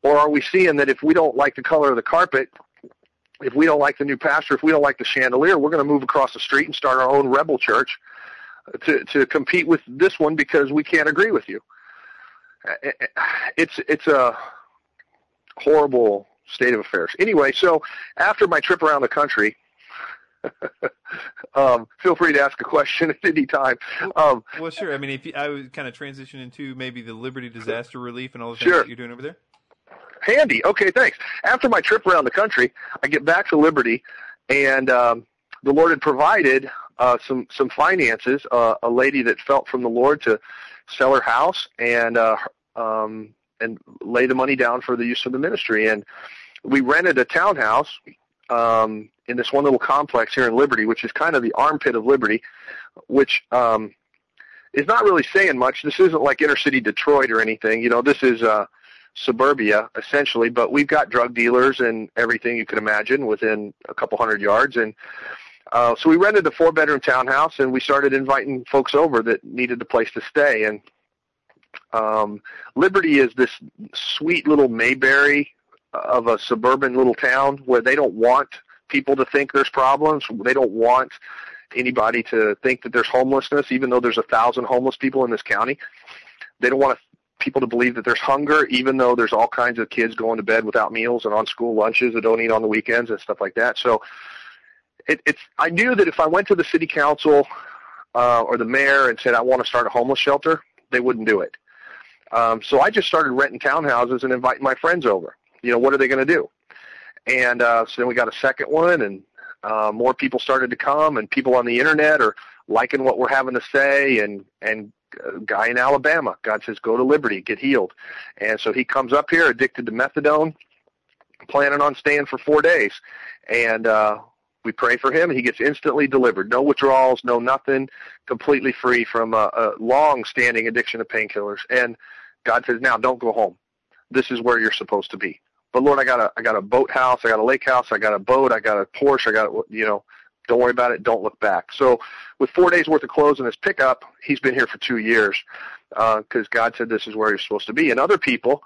Or are we seeing that if we don't like the color of the carpet, if we don't like the new pastor, if we don't like the chandelier, we're going to move across the street and start our own rebel church to, to compete with this one because we can't agree with you. It's it's a horrible state of affairs. Anyway, so after my trip around the country, um, feel free to ask a question at any time. Um, well, sure. I mean, if you, I would kind of transition into maybe the Liberty Disaster Relief and all the things sure. that you're doing over there. Handy. Okay, thanks. After my trip around the country, I get back to Liberty, and um, the Lord had provided uh, some some finances. Uh, a lady that felt from the Lord to sell her house and uh, um, and lay the money down for the use of the ministry. And we rented a townhouse um, in this one little complex here in Liberty, which is kind of the armpit of Liberty, which um, is not really saying much. This isn't like inner city Detroit or anything. You know, this is uh, suburbia, essentially, but we've got drug dealers and everything you can imagine within a couple hundred yards. And uh, so we rented a four-bedroom townhouse, and we started inviting folks over that needed a place to stay. And um, Liberty is this sweet little Mayberry of a suburban little town where they don't want people to think there's problems. They don't want anybody to think that there's homelessness, even though there's a thousand homeless people in this county. They don't want people to believe that there's hunger, even though there's all kinds of kids going to bed without meals and on school lunches that don't eat on the weekends and stuff like that. So it, it's, I knew that if I went to the city council uh, or the mayor and said, I want to start a homeless shelter, they wouldn't do it. Um, so I just started renting townhouses and inviting my friends over. You know, what are they going to do? And uh, so then we got a second one, and uh, more people started to come, and people on the internet are liking what we're having to say. And and a guy in Alabama, God says, go to Liberty, get healed. And so he comes up here addicted to methadone, planning on staying for four days. And uh, we pray for him, and he gets instantly delivered. No withdrawals, no nothing, completely free from a, a long-standing addiction to painkillers. And God says, now don't go home. This is where you're supposed to be. But Lord, I got a I got a boat house, I got a lake house, I got a boat, I got a Porsche, I got, you know, don't worry about it, don't look back. So with four days worth of clothes in his pickup, he's been here for two years because uh, God said this is where you're supposed to be. And other people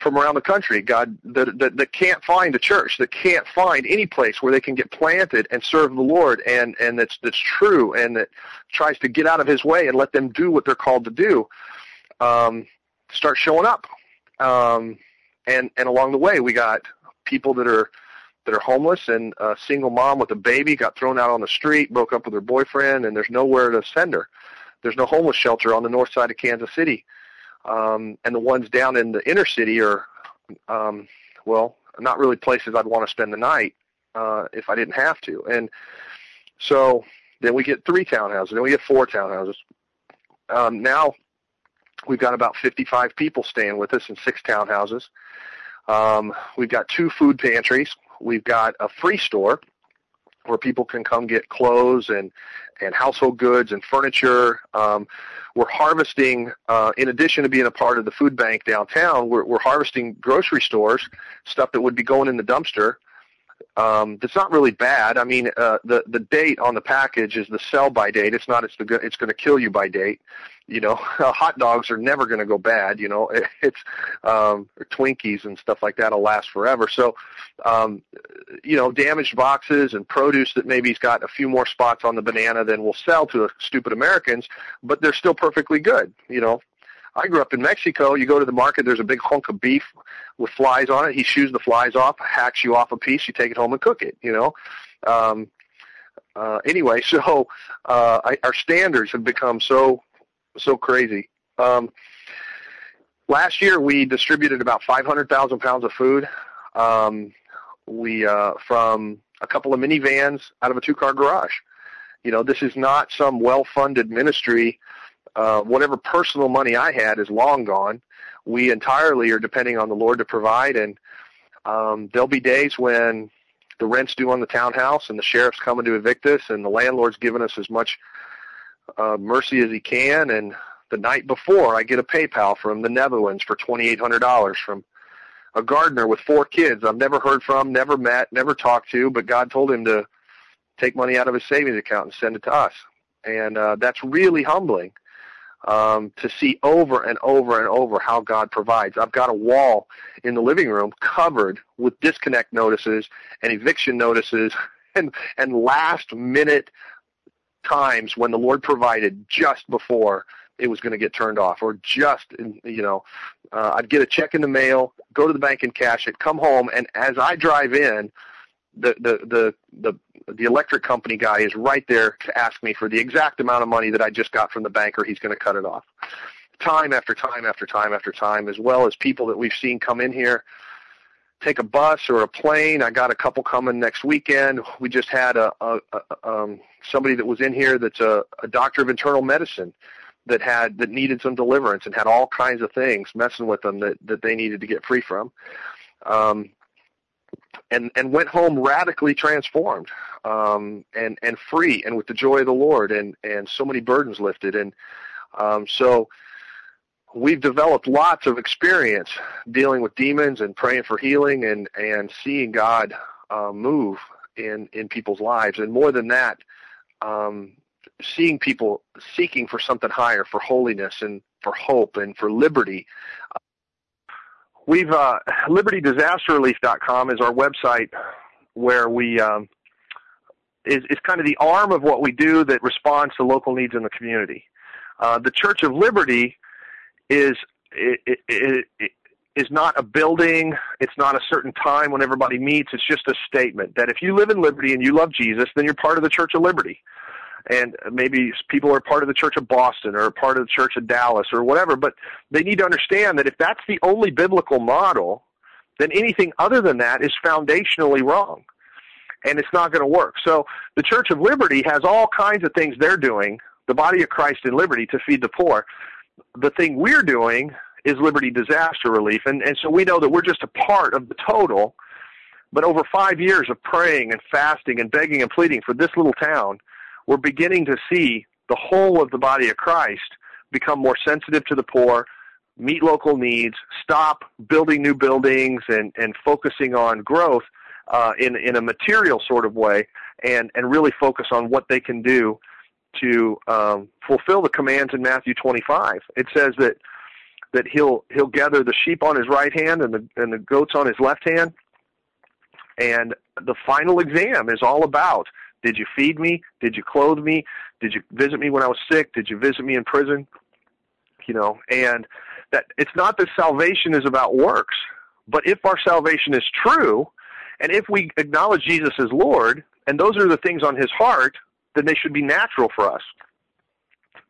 from around the country, God, that, that, that can't find a church, that can't find any place where they can get planted and serve the Lord, and, and that's, that's true, and that tries to get out of his way and let them do what they're called to do, um, start showing up. Um, And, and along the way, we got people that are that are homeless, and a single mom with a baby got thrown out on the street, broke up with her boyfriend, and there's nowhere to send her. There's no homeless shelter on the north side of Kansas City. Um, and the ones down in the inner city are, um, well, not really places I'd want to spend the night uh, if I didn't have to. And so then we get three townhouses, then we get four townhouses. Um, now we've got about fifty-five people staying with us in six townhouses. Um, we've got two food pantries. We've got a free store where people can come get clothes and, and household goods and furniture. Um, we're harvesting, uh, in addition to being a part of the food bank downtown, we're, we're harvesting grocery stores, stuff that would be going in the dumpster. Um, that's not really bad. I mean, uh, the, the date on the package is the sell-by date. It's not, it's the, it's going to kill you by date. You know, uh, hot dogs are never going to go bad. You know, it, it's, um, or Twinkies and stuff like that will last forever. So, um, you know, damaged boxes and produce that maybe's got a few more spots on the banana than we'll sell to stupid Americans, but they're still perfectly good. You know, I grew up in Mexico. You go to the market, there's a big hunk of beef with flies on it. He shoos the flies off, hacks you off a piece, you take it home and cook it, you know. Um, uh, anyway, so uh, I, our standards have become so, so crazy. Um, last year we distributed about five hundred thousand pounds of food um, we uh, from a couple of minivans out of a two-car garage. You know, this is not some well-funded ministry. Uh, whatever personal money I had is long gone. We entirely are depending on the Lord to provide, and um, there'll be days when the rent's due on the townhouse, and the sheriff's coming to evict us, and the landlord's giving us as much uh, mercy as he can. And the night before, I get a PayPal from the Netherlands for twenty-eight hundred dollars from a gardener with four kids I've never heard from, never met, never talked to, but God told him to take money out of his savings account and send it to us. And uh, that's really humbling. Um, to see over and over and over how God provides. I've got a wall in the living room covered with disconnect notices and eviction notices and, and last-minute times when the Lord provided just before it was going to get turned off, or just, you know, uh, I'd get a check in the mail, go to the bank and cash it, come home, and as I drive in, The, the the the the electric company guy is right there to ask me for the exact amount of money that I just got from the bank, or he's going to cut it off. Time after time after time after time, as well as people that we've seen come in here, take a bus or a plane. I got a couple coming next weekend. We just had a, a, a um, somebody that was in here that's a, a doctor of internal medicine that had that needed some deliverance and had all kinds of things messing with them that that they needed to get free from. Um, And, and went home radically transformed, um, and, and free, and with the joy of the Lord, and, and so many burdens lifted. And um, so we've developed lots of experience dealing with demons and praying for healing and, and seeing God uh, move in, in people's lives. And more than that, um, seeing people seeking for something higher, for holiness and for hope and for liberty. We've uh, Liberty Disaster Relief dot com is our website where we um, is, is kind of the arm of what we do that responds to local needs in the community. Uh, the Church of Liberty is it, it, it, it is not a building. It's not a certain time when everybody meets. It's just a statement that if you live in Liberty and you love Jesus, then you're part of the Church of Liberty. And maybe people are part of the Church of Boston or part of the Church of Dallas or whatever, but they need to understand that if that's the only biblical model, then anything other than that is foundationally wrong, and it's not going to work. So the Church of Liberty has all kinds of things they're doing, the body of Christ in Liberty, to feed the poor. The thing we're doing is Liberty Disaster Relief, and, and so we know that we're just a part of the total, but over five years of praying and fasting and begging and pleading for this little town, we're beginning to see the whole of the body of Christ become more sensitive to the poor, meet local needs, stop building new buildings and, and focusing on growth uh, in, in a material sort of way, and, and really focus on what they can do to um, fulfill the commands in Matthew twenty-five. It says that that he'll he'll gather the sheep on his right hand and the and the goats on his left hand. And the final exam is all about: did you feed me? Did you clothe me? Did you visit me when I was sick? Did you visit me in prison? You know, and that it's not that salvation is about works, but if our salvation is true, and if we acknowledge Jesus as Lord, and those are the things on his heart, then they should be natural for us.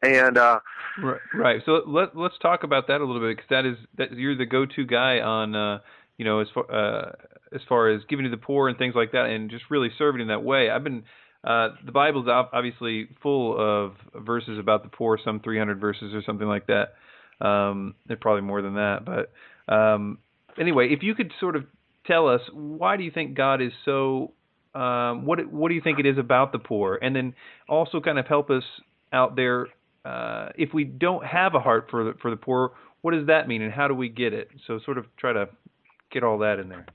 And uh, right, right. So let, let's talk about that a little bit, because that is that you're the go-to guy on. Uh, You know, as far uh, as far as giving to the poor and things like that, and just really serving in that way. I've been uh, the Bible's obviously full of verses about the poor, some three hundred verses or something like that. Um, probably more than that, but um, anyway, if you could sort of tell us, why do you think God is so? Um, what what do you think it is about the poor? And then also kind of help us out there. Uh, if we don't have a heart for the, for the poor, what does that mean, and how do we get it? So sort of try to get all that in there.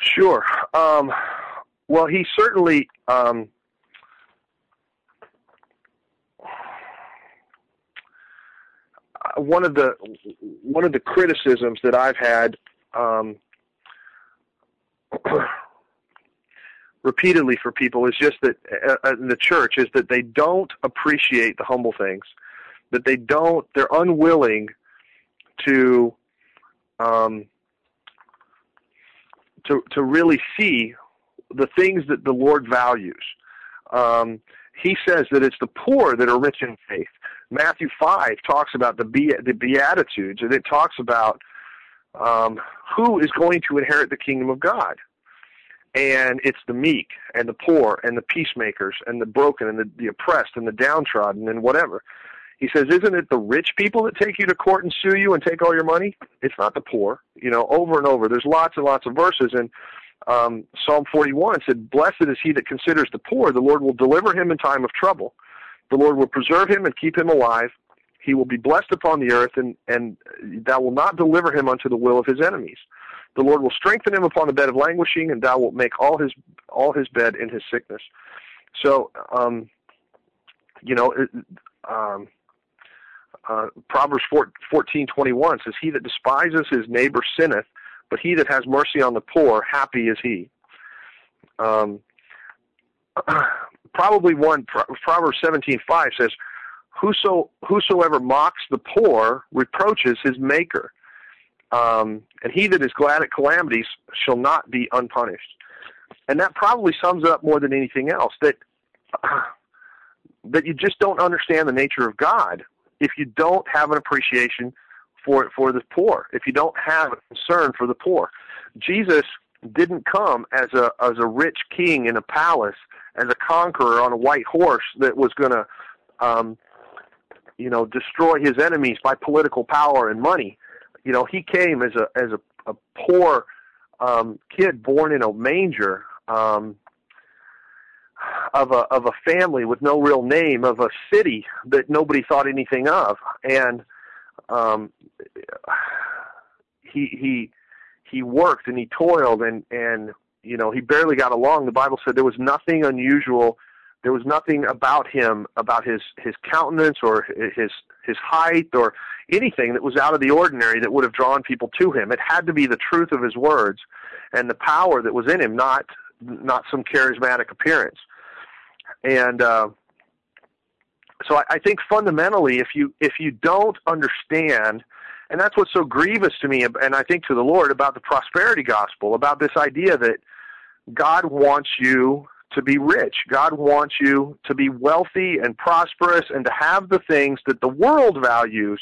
Sure. Um, well, he certainly, um, one of the, one of the criticisms that I've had, um, repeatedly for people is just that uh, in the church is that they don't appreciate the humble things, that they don't, they're unwilling to, um, To, to really see the things that the Lord values. Um, he says that it's the poor that are rich in faith. Matthew five talks about the be, the Beatitudes, and it talks about um, who is going to inherit the kingdom of God. And it's the meek and the poor and the peacemakers and the broken and the, the oppressed and the downtrodden and whatever. He says, isn't it the rich people that take you to court and sue you and take all your money? It's not the poor. You know, over and over. There's lots and lots of verses. And um, Psalm forty-one said, blessed is he that considers the poor. The Lord will deliver him in time of trouble. The Lord will preserve him and keep him alive. He will be blessed upon the earth, and, and thou will not deliver him unto the will of his enemies. The Lord will strengthen him upon the bed of languishing, and thou wilt make all his all his bed in his sickness. So, um, you know, it, um, Uh, Proverbs fourteen twenty-one says, he that despises his neighbor sinneth, but he that has mercy on the poor, happy is he. Um, probably one, Proverbs seventeen five says, Whoso, whosoever mocks the poor reproaches his maker, um, and he that is glad at calamities shall not be unpunished. And that probably sums up more than anything else, that, uh, that you just don't understand the nature of God if you don't have an appreciation for for the poor, if you don't have a concern for the poor. Jesus didn't come as a as a rich king in a palace, as a conqueror on a white horse that was going to, um, you know, destroy his enemies by political power and money. You know, he came as a as a, a poor um, kid born in a manger, um, of a of a family with no real name, of a city that nobody thought anything of, and um, he he he worked and he toiled, and and you know, he barely got along. The Bible said there was nothing unusual. There was nothing about him, about his, his countenance or his his height or anything that was out of the ordinary that would have drawn people to him. It had to be the truth of his words and the power that was in him, not not some charismatic appearance. And uh, so I, I think fundamentally, if you if you don't understand, and that's what's so grievous to me, and I think to the Lord, about the prosperity gospel, about this idea that God wants you to be rich. God wants you to be wealthy and prosperous and to have the things that the world values,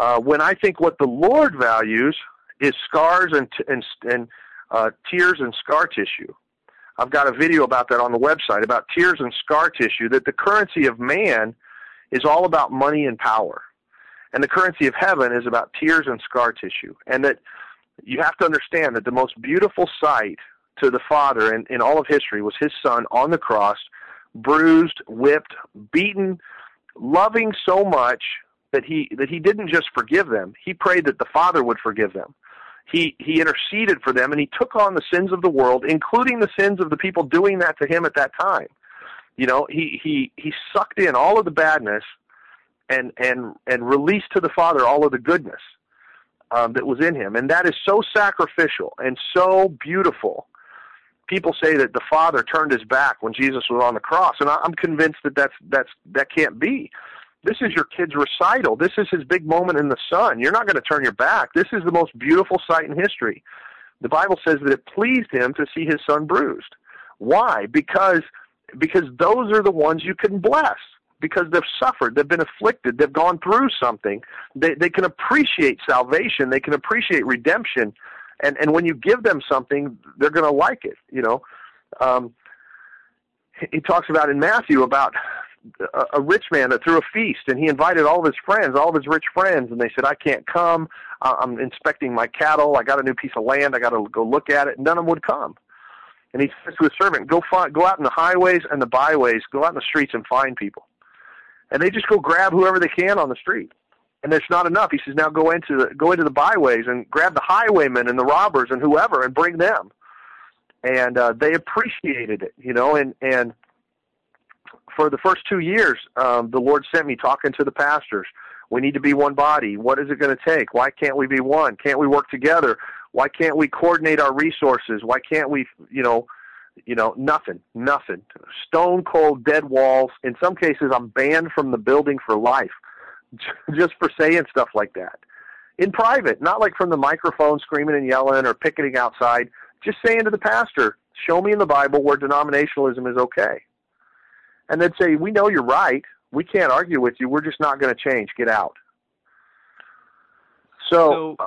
uh, when I think what the Lord values is scars and t- and, and uh, tears and scar tissue. I've got a video about that on the website, about tears and scar tissue, that the currency of man is all about money and power, and the currency of heaven is about tears and scar tissue, and that you have to understand that the most beautiful sight to the Father in, in all of history was his Son on the cross, bruised, whipped, beaten, loving so much that he that he didn't just forgive them. He prayed that the Father would forgive them. He he interceded for them, and he took on the sins of the world, including the sins of the people doing that to him at that time. You know, he he he sucked in all of the badness and and and released to the Father all of the goodness um, that was in him. And that is so sacrificial and so beautiful. People say that the Father turned his back when Jesus was on the cross, and I'm convinced that that's, that's, that can't be. This is your kid's recital. This is his big moment in the sun. You're not going to turn your back. This is the most beautiful sight in history. The Bible says that it pleased him to see his Son bruised. Why? Because, because those are the ones you can bless, because they've suffered, they've been afflicted, they've gone through something. They, they can appreciate salvation. They can appreciate redemption. And and when you give them something, they're going to like it, you know. Um, he talks about in Matthew about a, a rich man that threw a feast, and he invited all of his friends, all of his rich friends, and they said, I can't come. I'm inspecting my cattle. I got a new piece of land. I got to go look at it. And none of them would come. And he says to his servant, go, find, go out in the highways and the byways, go out in the streets and find people. And they just go grab whoever they can on the street. And there's not enough. He says, now go into the, go into the byways and grab the highwaymen and the robbers and whoever and bring them. And uh, they appreciated it, you know. And, and for the first two years, um, the Lord sent me talking to the pastors. We need to be one body. What is it going to take? Why can't we be one? Can't we work together? Why can't we coordinate our resources? Why can't we, you know, you know, nothing, nothing. Stone cold, dead walls. In some cases, I'm banned from the building for life, just for saying stuff like that in private, not like from the microphone screaming and yelling or picketing outside, just saying to the pastor, show me in the Bible where denominationalism is okay. And they'd say, we know you're right. We can't argue with you. We're just not going to change. Get out. So, so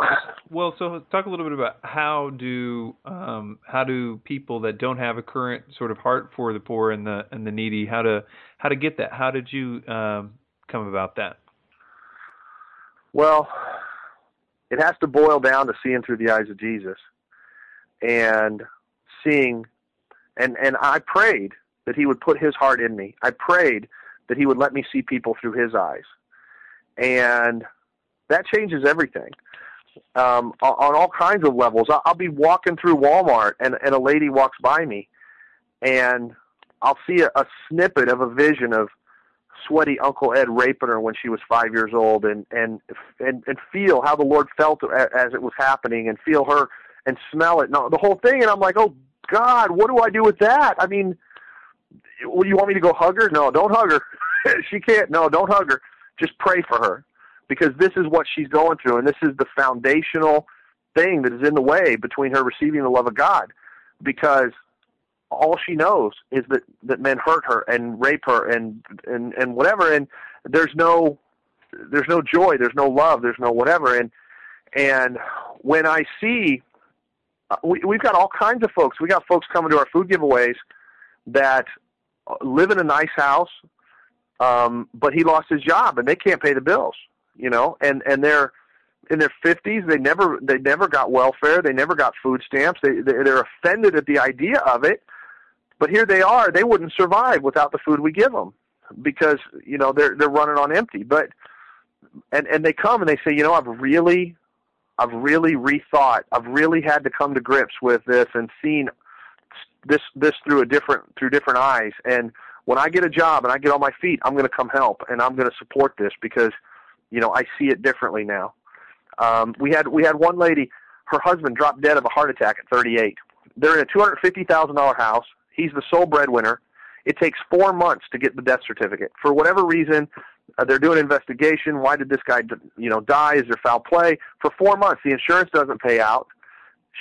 well, so talk a little bit about how do, um, how do people that don't have a current sort of heart for the poor and the, and the needy, how to, how to get that? How did you, um, come about that? Well, it has to boil down to seeing through the eyes of Jesus and seeing, and, and I prayed that he would put his heart in me. I prayed that he would let me see people through his eyes. And that changes everything um, on all kinds of levels. I'll be walking through Walmart and, and a lady walks by me and I'll see a, a snippet of a vision of sweaty Uncle Ed raping her when she was five years old, and and and, and feel how the Lord felt as it was happening, and feel her and smell it, no, the whole thing. And I'm like, oh God, what do I do with that? I mean, what, do you want me to go hug her? No, don't hug her. She can't. No, don't hug her. Just pray for her, because this is what she's going through, and this is the foundational thing that is in the way between her receiving the love of God, because all she knows is that, that men hurt her and rape her and, and, and whatever. And there's no, there's no joy. There's no love. There's no whatever. And, and when I see, we, we've got all kinds of folks. We got folks coming to our food giveaways that live in a nice house. Um, but he lost his job and they can't pay the bills, you know, and, and they're in their fifties. They never, they never got welfare. They never got food stamps. They, they they're offended at the idea of it. But here they are. They wouldn't survive without the food we give them, because you know they're they're running on empty. But and, and they come and they say, you know, I've really, I've really rethought, I've really had to come to grips with this and seen this, this through a different, through different eyes. And when I get a job and I get on my feet, I'm going to come help and I'm going to support this because, you know, I see it differently now. Um, we had, we had one lady, her husband dropped dead of a heart attack at thirty-eight. They're in a two hundred fifty thousand dollars house. He's the sole breadwinner. It takes four months to get the death certificate. For whatever reason, uh, they're doing an investigation. Why did this guy, you know, die? Is there foul play? For four months, the insurance doesn't pay out.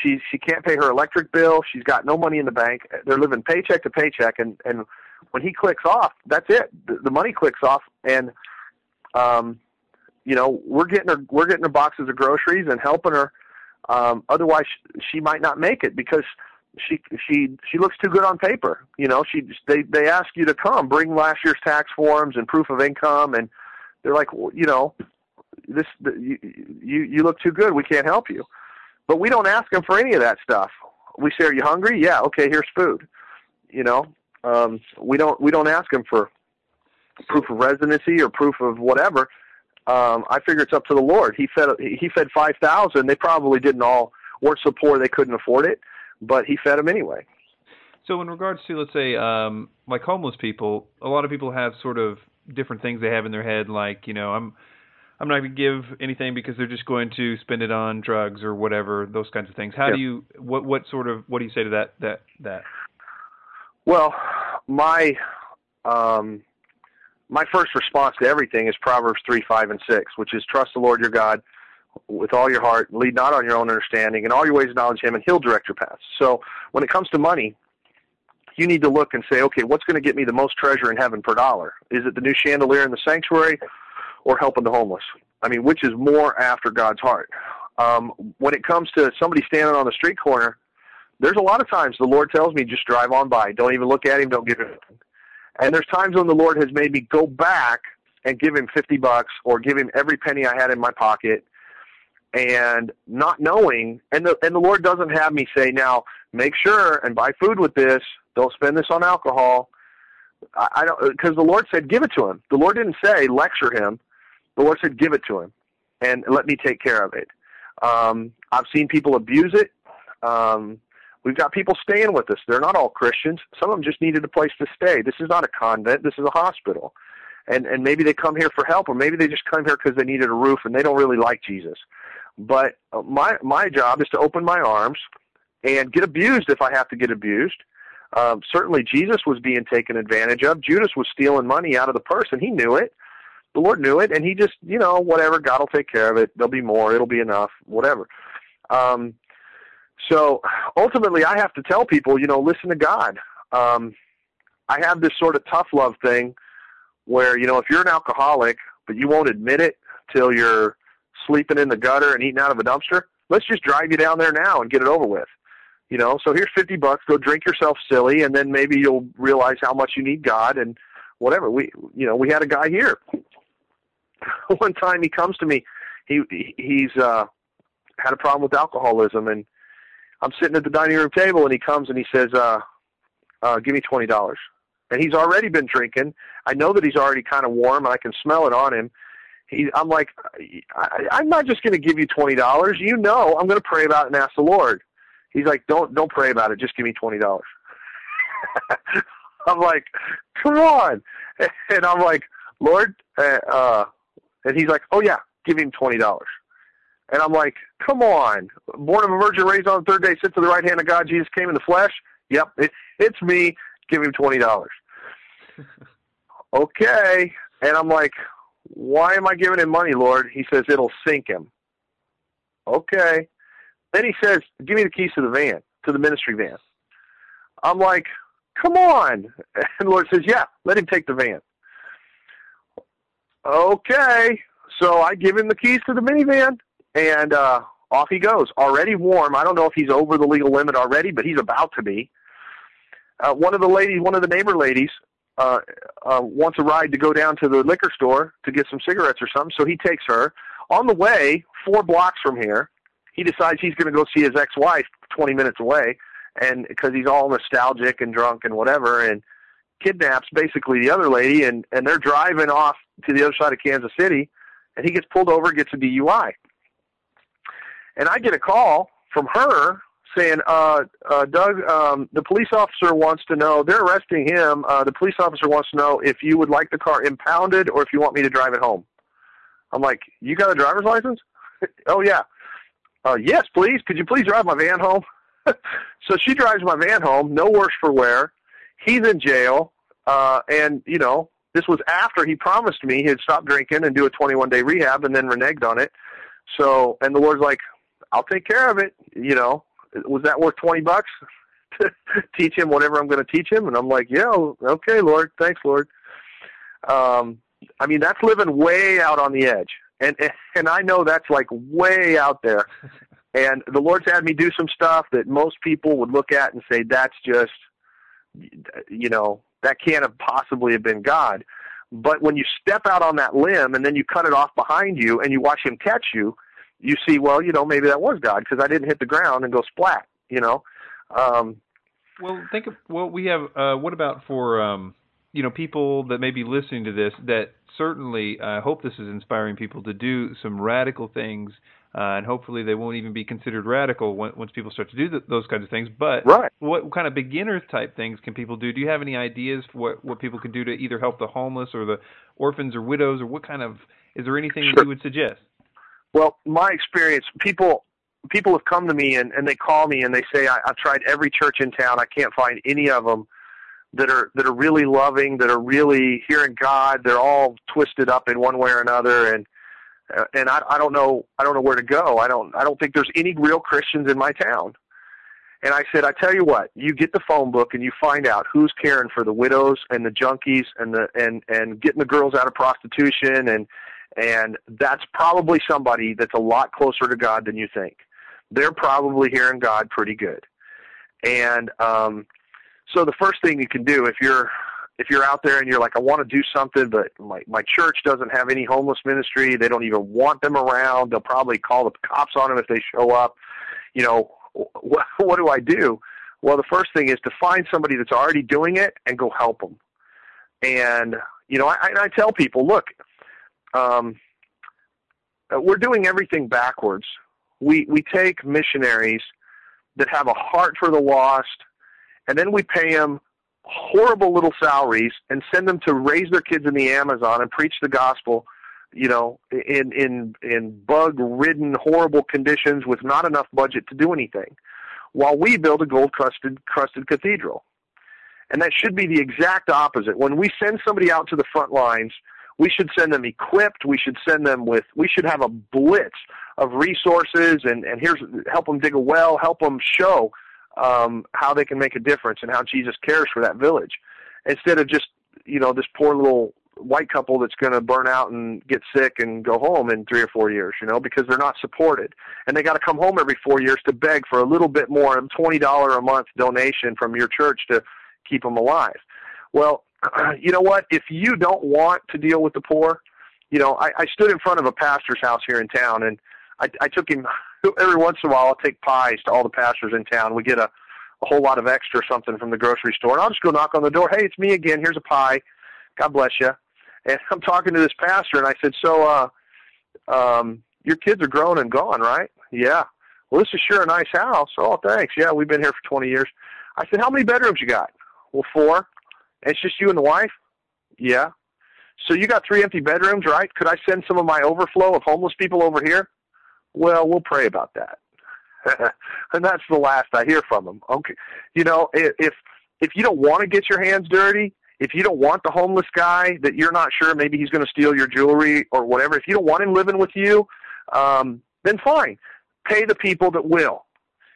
She she can't pay her electric bill. She's got no money in the bank. They're living paycheck to paycheck. And, and when he clicks off, that's it. The, the money clicks off. And, um, you know, we're getting her, we're getting her boxes of groceries and helping her. Um, otherwise, she might not make it because she she she looks too good on paper. You know, she they they ask you to come, bring last year's tax forms and proof of income, and they're like, well, you know, this you, you you look too good. We can't help you. But we don't ask them for any of that stuff. We say, are you hungry? Yeah, okay, here's food. You know, um, we don't we don't ask them for proof of residency or proof of whatever. Um, I figure it's up to the Lord. He fed he fed five thousand. They probably didn't all weren't so poor they couldn't afford it, but he fed them anyway. So in regards to, let's say, um, like homeless people, a lot of people have sort of different things they have in their head, like, you know, I'm I'm not going to give anything because they're just going to spend it on drugs or whatever, those kinds of things. How yeah. do you what what sort of what do you say to that that that? Well, my um, my first response to everything is Proverbs three, five, and six, which is trust the Lord your God with all your heart, lead not on your own understanding, and all your ways acknowledge him, and he'll direct your paths. So when it comes to money, you need to look and say, okay, what's going to get me the most treasure in heaven per dollar? Is it the new chandelier in the sanctuary or helping the homeless? I mean, which is more after God's heart? Um, when it comes to somebody standing on the street corner, there's a lot of times the Lord tells me, just drive on by. Don't even look at him. Don't give him anything. And there's times when the Lord has made me go back and give him fifty bucks or give him every penny I had in my pocket, and not knowing, and the and the Lord doesn't have me say, now make sure and buy food with this, don't spend this on alcohol. I, I don't, because the Lord said give it to him. The Lord didn't say lecture him. The Lord said give it to him and let me take care of it. Um, I've seen people abuse it. Um, we've got people staying with us. They're not all Christians. Some of them just needed a place to stay. This is not a convent. This is a hospital. And, and maybe they come here for help, or maybe they just come here because they needed a roof and they don't really like Jesus. But my my job is to open my arms and get abused if I have to get abused. Um, certainly Jesus was being taken advantage of. Judas was stealing money out of the purse, and he knew it. The Lord knew it, and he just, you know, whatever, God will take care of it. There'll be more. It'll be enough, whatever. Um, so ultimately I have to tell people, you know, listen to God. Um, I have this sort of tough love thing where, you know, if you're an alcoholic but you won't admit it till you're sleeping in the gutter and eating out of a dumpster, let's just drive you down there now and get it over with. You know, so here's fifty bucks, go drink yourself silly, and then maybe you'll realize how much you need God and whatever. We, you know, we had a guy here. One time he comes to me, he he's uh, had a problem with alcoholism, and I'm sitting at the dining room table, and he comes and he says, uh, uh, give me twenty dollars. And he's already been drinking. I know that he's already kind of warm, and I can smell it on him. He, I'm like, I, I'm not just going to give you twenty dollars. You know, I'm going to pray about it and ask the Lord. He's like, don't don't pray about it. Just give me twenty dollars. I'm like, come on. And I'm like, Lord, uh, uh, and he's like, oh, yeah, give him twenty dollars. And I'm like, come on. Born of a virgin, raised on the third day, sits to the right hand of God. Jesus came in the flesh. Yep, it, it's me. Give him twenty dollars. Okay. And I'm like, why am I giving him money, Lord? He says, it'll sink him. Okay. Then he says, give me the keys to the van, to the ministry van. I'm like, come on. And the Lord says, yeah, let him take the van. Okay. So I give him the keys to the minivan, and uh, off he goes. Already warm. I don't know if he's over the legal limit already, but he's about to be. Uh, one of the ladies, one of the neighbor ladies, Uh, uh, wants a ride to go down to the liquor store to get some cigarettes or something, so he takes her. On the way, four blocks from here, he decides he's going to go see his ex-wife twenty minutes away, and because he's all nostalgic and drunk and whatever, and kidnaps basically the other lady, and, and they're driving off to the other side of Kansas City, and he gets pulled over, gets a D U I. And I get a call from her saying, uh, uh, Doug, um, the police officer wants to know, they're arresting him, uh, the police officer wants to know if you would like the car impounded or if you want me to drive it home. I'm like, you got a driver's license? Oh, yeah. Uh, yes, please. Could you please drive my van home? So she drives my van home, no worse for wear. He's in jail, uh, and, you know, this was after he promised me he'd stop drinking and do a twenty-one day rehab and then reneged on it. So, and the Lord's like, I'll take care of it, you know. Was that worth twenty bucks to teach him whatever I'm going to teach him? And I'm like, yeah, okay, Lord. Thanks, Lord. Um, I mean, that's living way out on the edge. And, and I know that's like way out there. And the Lord's had me do some stuff that most people would look at and say, that's just, you know, that can't have possibly have been God. But when you step out on that limb and then you cut it off behind you and you watch him catch you, you see, well, you know, maybe that was God because I didn't hit the ground and go splat, you know. Um, well, think of what we have. Uh, what about for, um, you know, people that may be listening to this that certainly I uh, hope this is inspiring people to do some radical things, uh, and hopefully they won't even be considered radical when, once people start to do th- those kinds of things. But right. What kind of beginner type things can people do? Do you have any ideas for what, what people could do to either help the homeless or the orphans or widows, or what kind of, is there anything sure. that you would suggest? Well, my experience, people people have come to me and, and they call me and they say, I, I've tried every church in town. I can't find any of them that are that are really loving, that are really hearing God. They're all twisted up in one way or another, and uh, and I, I don't know I don't know where to go. I don't I don't think there's any real Christians in my town. And I said, I tell you what, you get the phone book and you find out who's caring for the widows and the junkies and the and and getting the girls out of prostitution and. And that's probably somebody that's a lot closer to God than you think. They're probably hearing God pretty good. And um, so the first thing you can do if you're if you're out there and you're like, I want to do something, but my, my church doesn't have any homeless ministry. They don't even want them around. They'll probably call the cops on them if they show up. You know, what, what do I do? Well, the first thing is to find somebody that's already doing it and go help them. And, you know, I, I tell people, look, Um, we're doing everything backwards. We we take missionaries that have a heart for the lost, and then we pay them horrible little salaries and send them to raise their kids in the Amazon and preach the gospel, you know, in in in bug-ridden, horrible conditions with not enough budget to do anything, while we build a gold-crusted crusted cathedral. And that should be the exact opposite. When we send somebody out to the front lines, we should send them equipped. We should send them with, we should have a blitz of resources and, and here's, help them dig a well, help them show um, how they can make a difference and how Jesus cares for that village. Instead of just, you know, this poor little white couple that's going to burn out and get sick and go home in three or four years, you know, because they're not supported. And they got to come home every four years to beg for a little bit more, a twenty dollars a month donation from your church to keep them alive. Well, you know what, if you don't want to deal with the poor, you know, I, I stood in front of a pastor's house here in town, and I, I took him, every once in a while I'll take pies to all the pastors in town. We get a, a whole lot of extra something from the grocery store, and I'll just go knock on the door, hey, it's me again, here's a pie, God bless you. And I'm talking to this pastor, and I said, so uh, um, your kids are grown and gone, right? Yeah. Well, this is sure a nice house. Oh, thanks. Yeah, we've been here for twenty years. I said, how many bedrooms you got? Well, four. It's just you and the wife? Yeah. So you got three empty bedrooms, right? Could I send some of my overflow of homeless people over here? Well, we'll pray about that. And that's the last I hear from them. Okay. You know, if if you don't want to get your hands dirty, if you don't want the homeless guy that you're not sure, maybe he's going to steal your jewelry or whatever, if you don't want him living with you, um, then fine. Pay the people that will.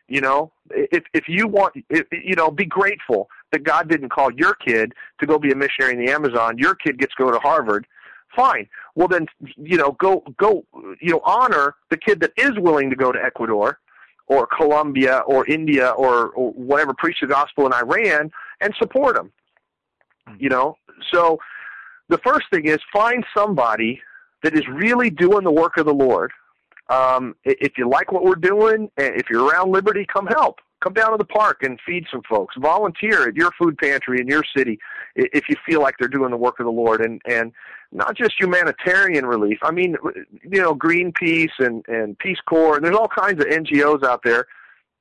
You know, if if you want, if, you know, be grateful that God didn't call your kid to go be a missionary in the Amazon. Your kid gets to go to Harvard. Fine. Well, then, you know, go, go, you know, honor the kid that is willing to go to Ecuador or Colombia or India or, or whatever, preach the gospel in Iran and support them, you know. So the first thing is find somebody that is really doing the work of the Lord. Um, if you like what we're doing, if you're around Liberty, come help. Come down to the park and feed some folks. Volunteer at your food pantry in your city if you feel like they're doing the work of the Lord. And, and not just humanitarian relief. I mean, you know, Greenpeace and, and Peace Corps, and there's all kinds of N G Os out there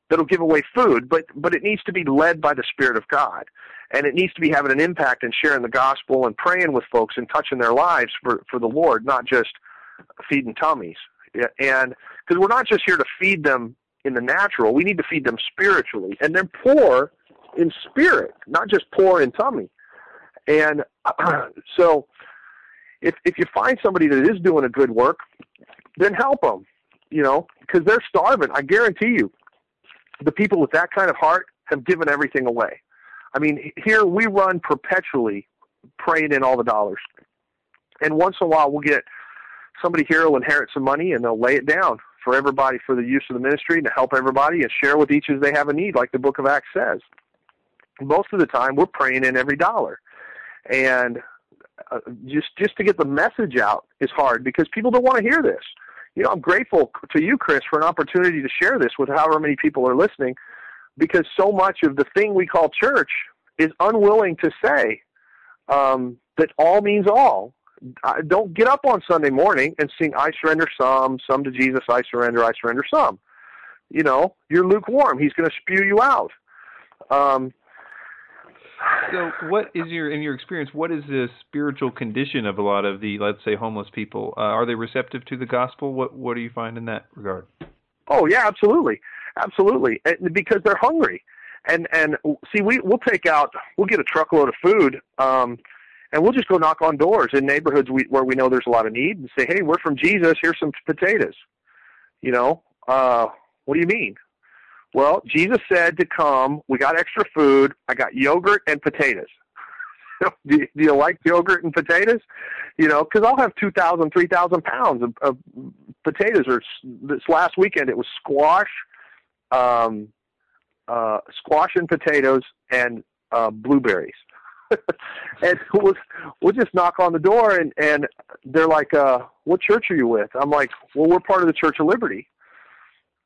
that'll give away food, but, but it needs to be led by the Spirit of God. And it needs to be having an impact and sharing the gospel and praying with folks and touching their lives for, for the Lord, not just feeding tummies. And because we're not just here to feed them in the natural, we need to feed them spiritually. And they're poor in spirit, not just poor in tummy. And uh, so if if you find somebody that is doing a good work, then help them, you know, because they're starving. I guarantee you, the people with that kind of heart have given everything away. I mean, here we run perpetually praying in all the dollars. And once in a while we'll get somebody here will inherit some money and they'll lay it down for everybody for the use of the ministry and to help everybody and share with each as they have a need, like the book of Acts says. Most of the time we're praying in every dollar. And uh, just just to get the message out is hard because people don't want to hear this. You know, I'm grateful to you, Chris, for an opportunity to share this with however many people are listening, because so much of the thing we call church is unwilling to say um, that all means all. I don't get up on Sunday morning and sing, I surrender some, some to Jesus, I surrender, I surrender some. You know, you're lukewarm. He's going to spew you out. Um, so what is your, in your experience, what is the spiritual condition of a lot of the, let's say, homeless people? Uh, are they receptive to the gospel? What What do you find in that regard? Oh, yeah, absolutely. Absolutely. And because they're hungry. And, and see, we, we'll take out, we'll get a truckload of food, um, and we'll just go knock on doors in neighborhoods we, where we know there's a lot of need and say, hey, we're from Jesus. Here's some potatoes. You know, uh, what do you mean? Well, Jesus said to come. We got extra food. I got yogurt and potatoes. do, you, do you like yogurt and potatoes? You know, because I'll have two thousand, three thousand pounds of, of potatoes. Or this last weekend it was squash, um, uh, squash and potatoes and uh, blueberries. And we'll, we'll just knock on the door, and, and they're like, uh, what church are you with? I'm like, well, we're part of the Church of Liberty.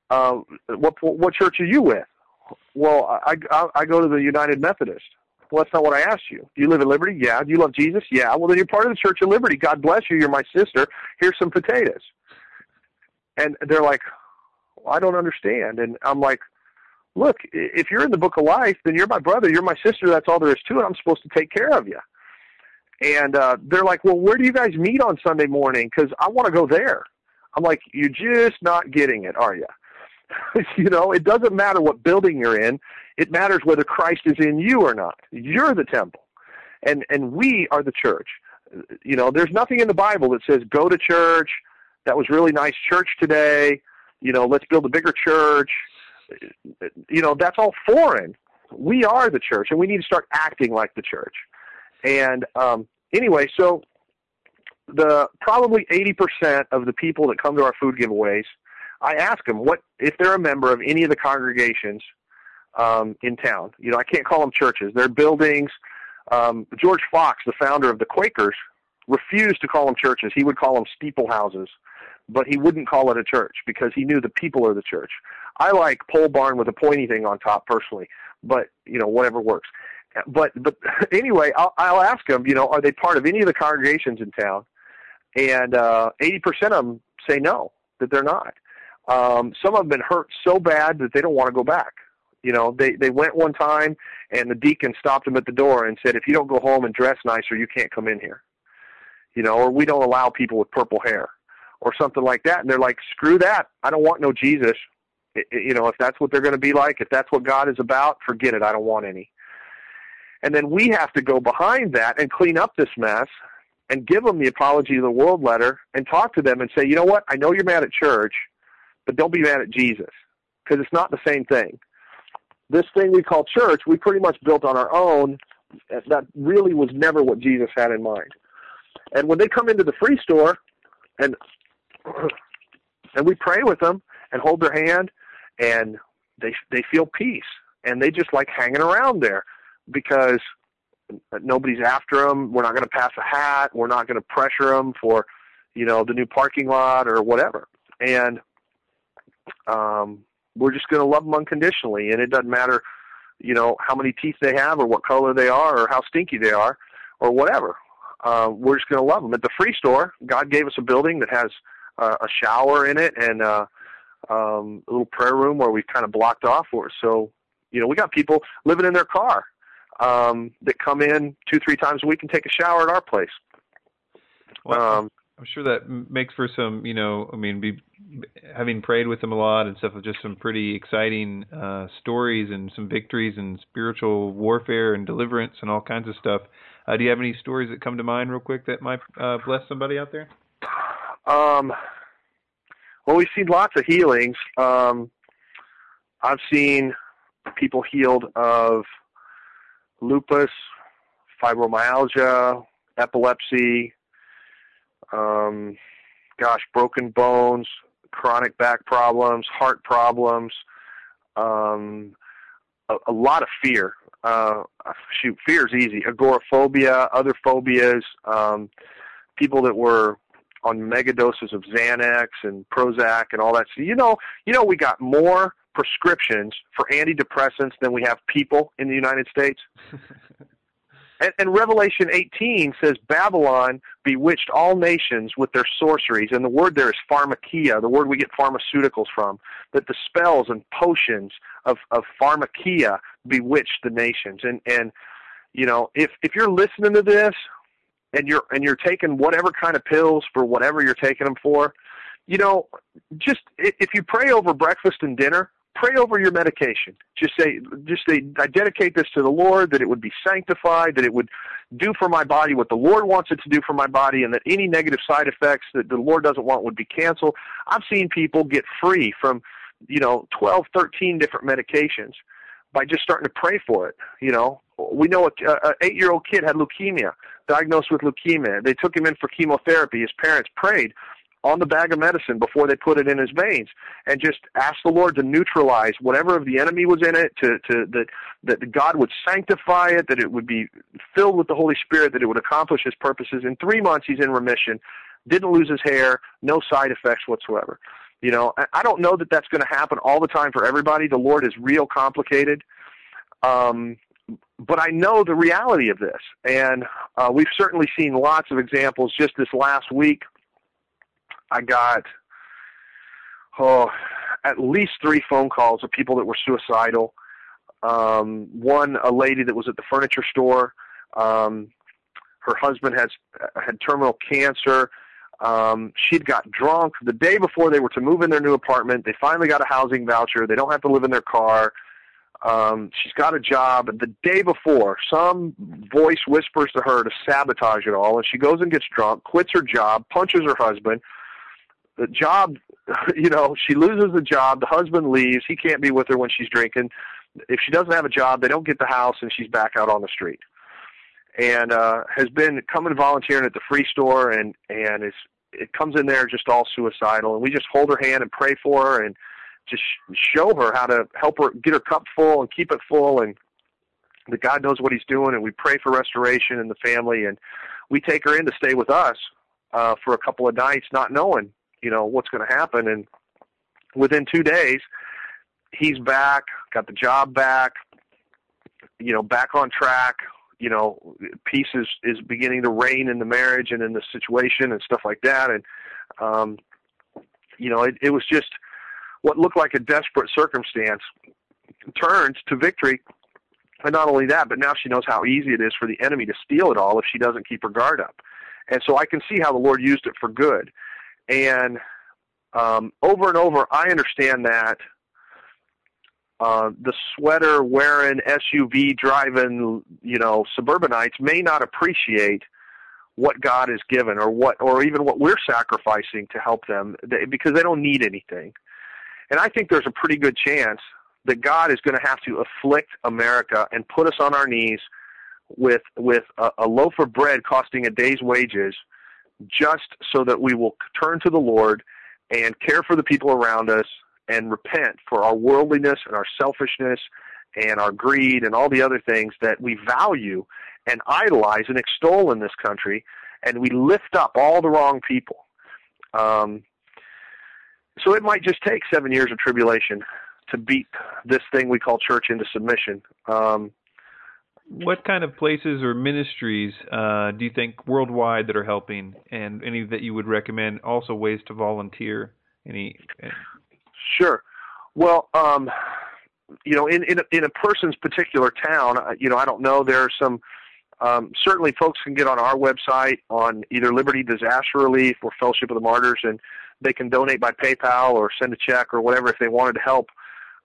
Uh, what, what church are you with? Well, I, I, I go to the United Methodist. Well, that's not what I asked you. Do you live in Liberty? Yeah. Do you love Jesus? Yeah. Well, then you're part of the Church of Liberty. God bless you. You're my sister. Here's some potatoes. And they're like, well, I don't understand. And I'm like, look, if you're in the book of life, then you're my brother, you're my sister, that's all there is to it. I'm supposed to take care of you. And uh, they're like, well, where do you guys meet on Sunday morning? Because I want to go there. I'm like, you're just not getting it, are you? You know, it doesn't matter what building you're in. It matters whether Christ is in you or not. You're the temple, and and we are the church. You know, there's nothing in the Bible that says, go to church, that was really nice church today, you know, let's build a bigger church. You know, that's all foreign. We are the church, and we need to start acting like the church. And um, anyway, so the probably eighty percent of the people that come to our food giveaways, I ask them what if they're a member of any of the congregations um, in town. You know, I can't call them churches. They're buildings. Um, George Fox, the founder of the Quakers, refused to call them churches. He would call them steeplehouses, but he wouldn't call it a church because he knew the people are the church. I like pole barn with a pointy thing on top personally, but, you know, whatever works. But but anyway, I'll, I'll ask them, you know, are they part of any of the congregations in town? And uh, eighty percent of them say no, that they're not. Um, some of them have been hurt so bad that they don't want to go back. You know, they, they went one time, and the deacon stopped them at the door and said, if you don't go home and dress nicer, you can't come in here. You know, or we don't allow people with purple hair or something like that. And they're like, screw that. I don't want no Jesus. You know, if that's what they're going to be like, if that's what God is about, forget it. I don't want any. And then we have to go behind that and clean up this mess and give them the Apology to the World letter and talk to them and say, you know what, I know you're mad at church, but don't be mad at Jesus, because it's not the same thing. This thing we call church, we pretty much built on our own. That really was never what Jesus had in mind. And when they come into the free store and and we pray with them and hold their hand, and they they feel peace, and they just like hanging around there because nobody's after them. We're not going to pass a hat. We're not going to pressure them for, you know, the new parking lot or whatever. And um, we're just going to love them unconditionally, and it doesn't matter, you know, how many teeth they have or what color they are or how stinky they are or whatever. Uh, we're just going to love them. At the Free Store, God gave us a building that has uh, a shower in it and uh, um, a little prayer room where we've kind of blocked off for. So, you know, we got people living in their car um, that come in two, three times a week and take a shower at our place. Well, um, I'm sure that makes for some, you know, I mean, be, having prayed with them a lot and stuff, of just some pretty exciting uh, stories and some victories and spiritual warfare and deliverance and all kinds of stuff. Uh, do you have any stories that come to mind real quick that might uh, bless somebody out there? Um, well, we've seen lots of healings. Um, I've seen people healed of lupus, fibromyalgia, epilepsy, um, gosh, broken bones, chronic back problems, heart problems, um, a, a lot of fear. Uh, shoot, fear is easy. Agoraphobia, other phobias, um, people that were on mega doses of Xanax and Prozac and all that. So, you know, you know, we got more prescriptions for antidepressants than we have people in the United States. And, and Revelation eighteen says, Babylon bewitched all nations with their sorceries. And the word there is pharmakia, the word we get pharmaceuticals from, that the spells and potions of, of pharmakia bewitched the nations. And, and you know, if, if you're listening to this and you're, and you're taking whatever kind of pills for whatever you're taking them for, you know, just if you pray over breakfast and dinner, pray over your medication. Just say, just say, I dedicate this to the Lord, that it would be sanctified, that it would do for my body what the Lord wants it to do for my body, and that any negative side effects that the Lord doesn't want would be canceled. I've seen people get free from, you know, twelve, thirteen different medications by just starting to pray for it. You know, we know an eight-year-old kid had leukemia, diagnosed with leukemia. They took him in for chemotherapy. His parents prayed on the bag of medicine before they put it in his veins, and just ask the Lord to neutralize whatever of the enemy was in it, to, to that, that God would sanctify it, that it would be filled with the Holy Spirit, that it would accomplish his purposes. In three months, he's in remission, didn't lose his hair, no side effects whatsoever. You know, I don't know that that's going to happen all the time for everybody. The Lord is real complicated. Um, but I know the reality of this, and uh, we've certainly seen lots of examples. Just this last week, I got oh, at least three phone calls of people that were suicidal. Um, one, a lady that was at the furniture store. Um, her husband has had terminal cancer. Um, she'd got drunk the day before they were to move in their new apartment. They finally got a housing voucher. They don't have to live in their car. Um, she's got a job. The day before, some voice whispers to her to sabotage it all, and she goes and gets drunk, quits her job, punches her husband. The job, you know, she loses the job. The husband leaves. He can't be with her when she's drinking. If she doesn't have a job, they don't get the house, and she's back out on the street. And uh, has been coming volunteering at the Free Store, and and is it comes in there just all suicidal. And we just hold her hand and pray for her, and just show her how to help her get her cup full and keep it full, and that God knows what He's doing. And we pray for restoration in the family, and we take her in to stay with us uh, for a couple of nights, not knowing, you know, what's going to happen. And within two days, he's back, got the job back, you know, back on track, you know, peace is, is beginning to reign in the marriage and in the situation and stuff like that. And, um, you know, it, it was just what looked like a desperate circumstance turns to victory. And not only that, but now she knows how easy it is for the enemy to steal it all if she doesn't keep her guard up. And so I can see how the Lord used it for good. And um, over and over, I understand that uh, the sweater-wearing, S U V-driving, you know, suburbanites may not appreciate what God has given, or what, or even what we're sacrificing to help them, because they don't need anything. And I think there's a pretty good chance that God is going to have to afflict America and put us on our knees with with a, a loaf of bread costing a day's wages, just so that we will turn to the Lord and care for the people around us and repent for our worldliness and our selfishness and our greed and all the other things that we value and idolize and extol in this country, and we lift up all the wrong people. Um, so it might just take seven years of tribulation to beat this thing we call church into submission. Um, what kind of places or ministries uh, do you think worldwide that are helping, and any that you would recommend? Also, ways to volunteer. Any? Sure. Well, um, you know, in, in, a, in a person's particular town, you know, I don't know. There are some. Um, certainly, folks can get on our website on either Liberty Disaster Relief or Fellowship of the Martyrs, and they can donate by PayPal or send a check or whatever if they wanted to help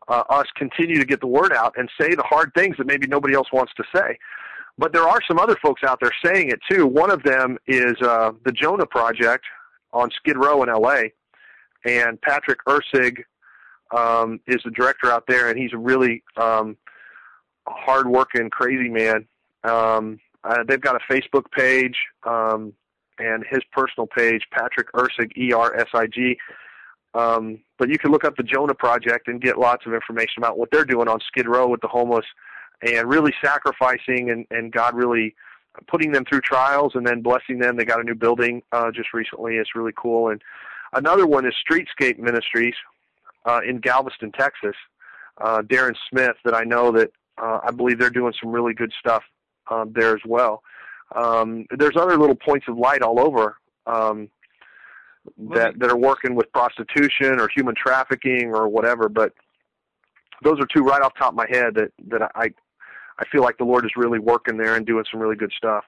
uh, us continue to get the word out and say the hard things that maybe nobody else wants to say. But there are some other folks out there saying it too. One of them is uh, The Jonah Project on Skid Row in L A, and Patrick Ersig um, is the director out there, and he's a really um, hard-working, crazy man. Um, uh, they've got a Facebook page, um, and his personal page, Patrick Ersig, E R S I G. Um, but you can look up the Jonah Project and get lots of information about what they're doing on Skid Row with the homeless and really sacrificing and, and God really putting them through trials and then blessing them. They got a new building, uh, just recently. It's really cool. And another one is Streetscape Ministries, uh, in Galveston, Texas. Uh, Darren Smith that I know that, uh, I believe they're doing some really good stuff. Um, there as well. Um, there's other little points of light all over um, that that are working with prostitution or human trafficking or whatever. But those are two right off the top of my head that that I I feel like the Lord is really working there and doing some really good stuff.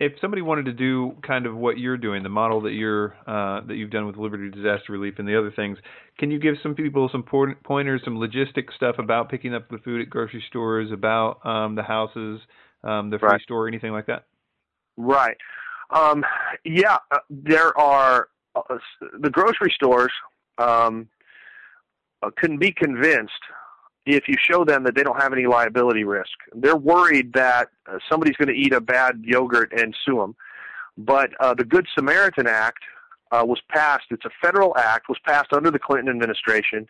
If somebody wanted to do kind of what you're doing, the model that you're uh, that you've done with Liberty Disaster Relief and the other things, can you give some people some pointers, some logistic stuff about picking up the food at grocery stores, about um, the houses, um, the free right. store, anything like that? Right. Um, yeah, uh, there are uh, the grocery stores um, uh, can be convinced if you show them that they don't have any liability risk. They're worried that uh, somebody's going to eat a bad yogurt and sue them. But uh, the Good Samaritan Act uh, was passed. It's a federal act, was passed under the Clinton administration.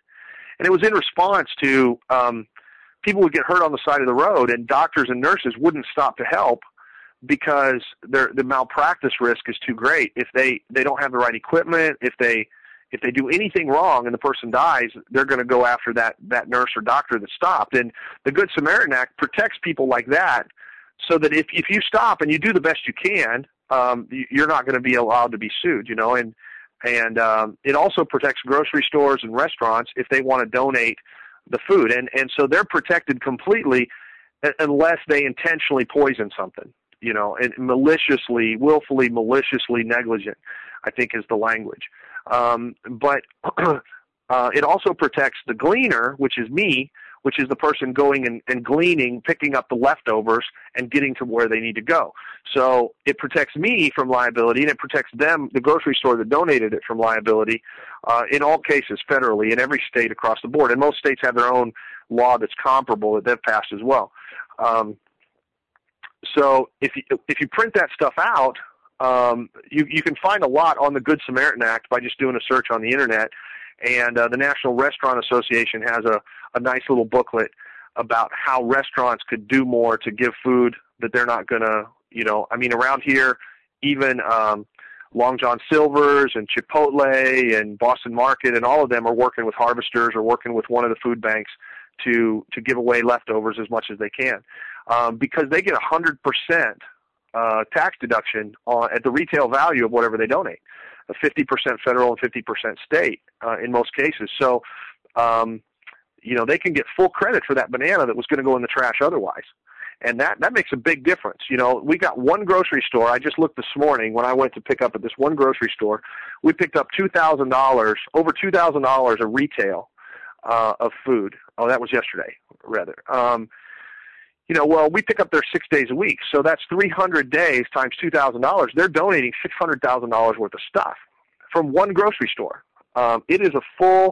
And it was in response to um, people would get hurt on the side of the road, and doctors and nurses wouldn't stop to help because their, the malpractice risk is too great. If they, they don't have the right equipment, if they If they do anything wrong and the person dies, they're going to go after that, that nurse or doctor that stopped. And the Good Samaritan Act protects people like that so that if, if you stop and you do the best you can, um, you're not going to be allowed to be sued, you know. And, and um, it also protects grocery stores and restaurants if they want to donate the food. And, and so they're protected completely unless they intentionally poison something, you know, and maliciously, willfully, maliciously negligent, I think is the language. Um, but uh, it also protects the gleaner, which is me, which is the person going and, and gleaning, picking up the leftovers and getting to where they need to go. So it protects me from liability, and it protects them, the grocery store that donated it, from liability uh, in all cases federally in every state across the board. And most states have their own law that's comparable that they've passed as well. Um, so if you, if you print that stuff out, Um, you, you can find a lot on the Good Samaritan Act by just doing a search on the internet, and uh, the National Restaurant Association has a, a nice little booklet about how restaurants could do more to give food that they're not going to, you know, I mean, around here, even um, Long John Silver's and Chipotle and Boston Market and all of them are working with harvesters or working with one of the food banks to, to give away leftovers as much as they can, um, because they get one hundred percent Uh, tax deduction on, at the retail value of whatever they donate, fifty percent federal and fifty percent state uh, in most cases. So, um, you know, they can get full credit for that banana that was going to go in the trash otherwise. And that, that makes a big difference. You know, we got one grocery store. I just looked this morning when I went to pick up at this one grocery store. We picked up two thousand dollars, over two thousand dollars of retail uh, of food. Oh, that was yesterday, rather. Um You know, well, we pick up there six days a week, so that's three hundred days times two thousand dollars. They're donating six hundred thousand dollars worth of stuff from one grocery store. Um, it is a full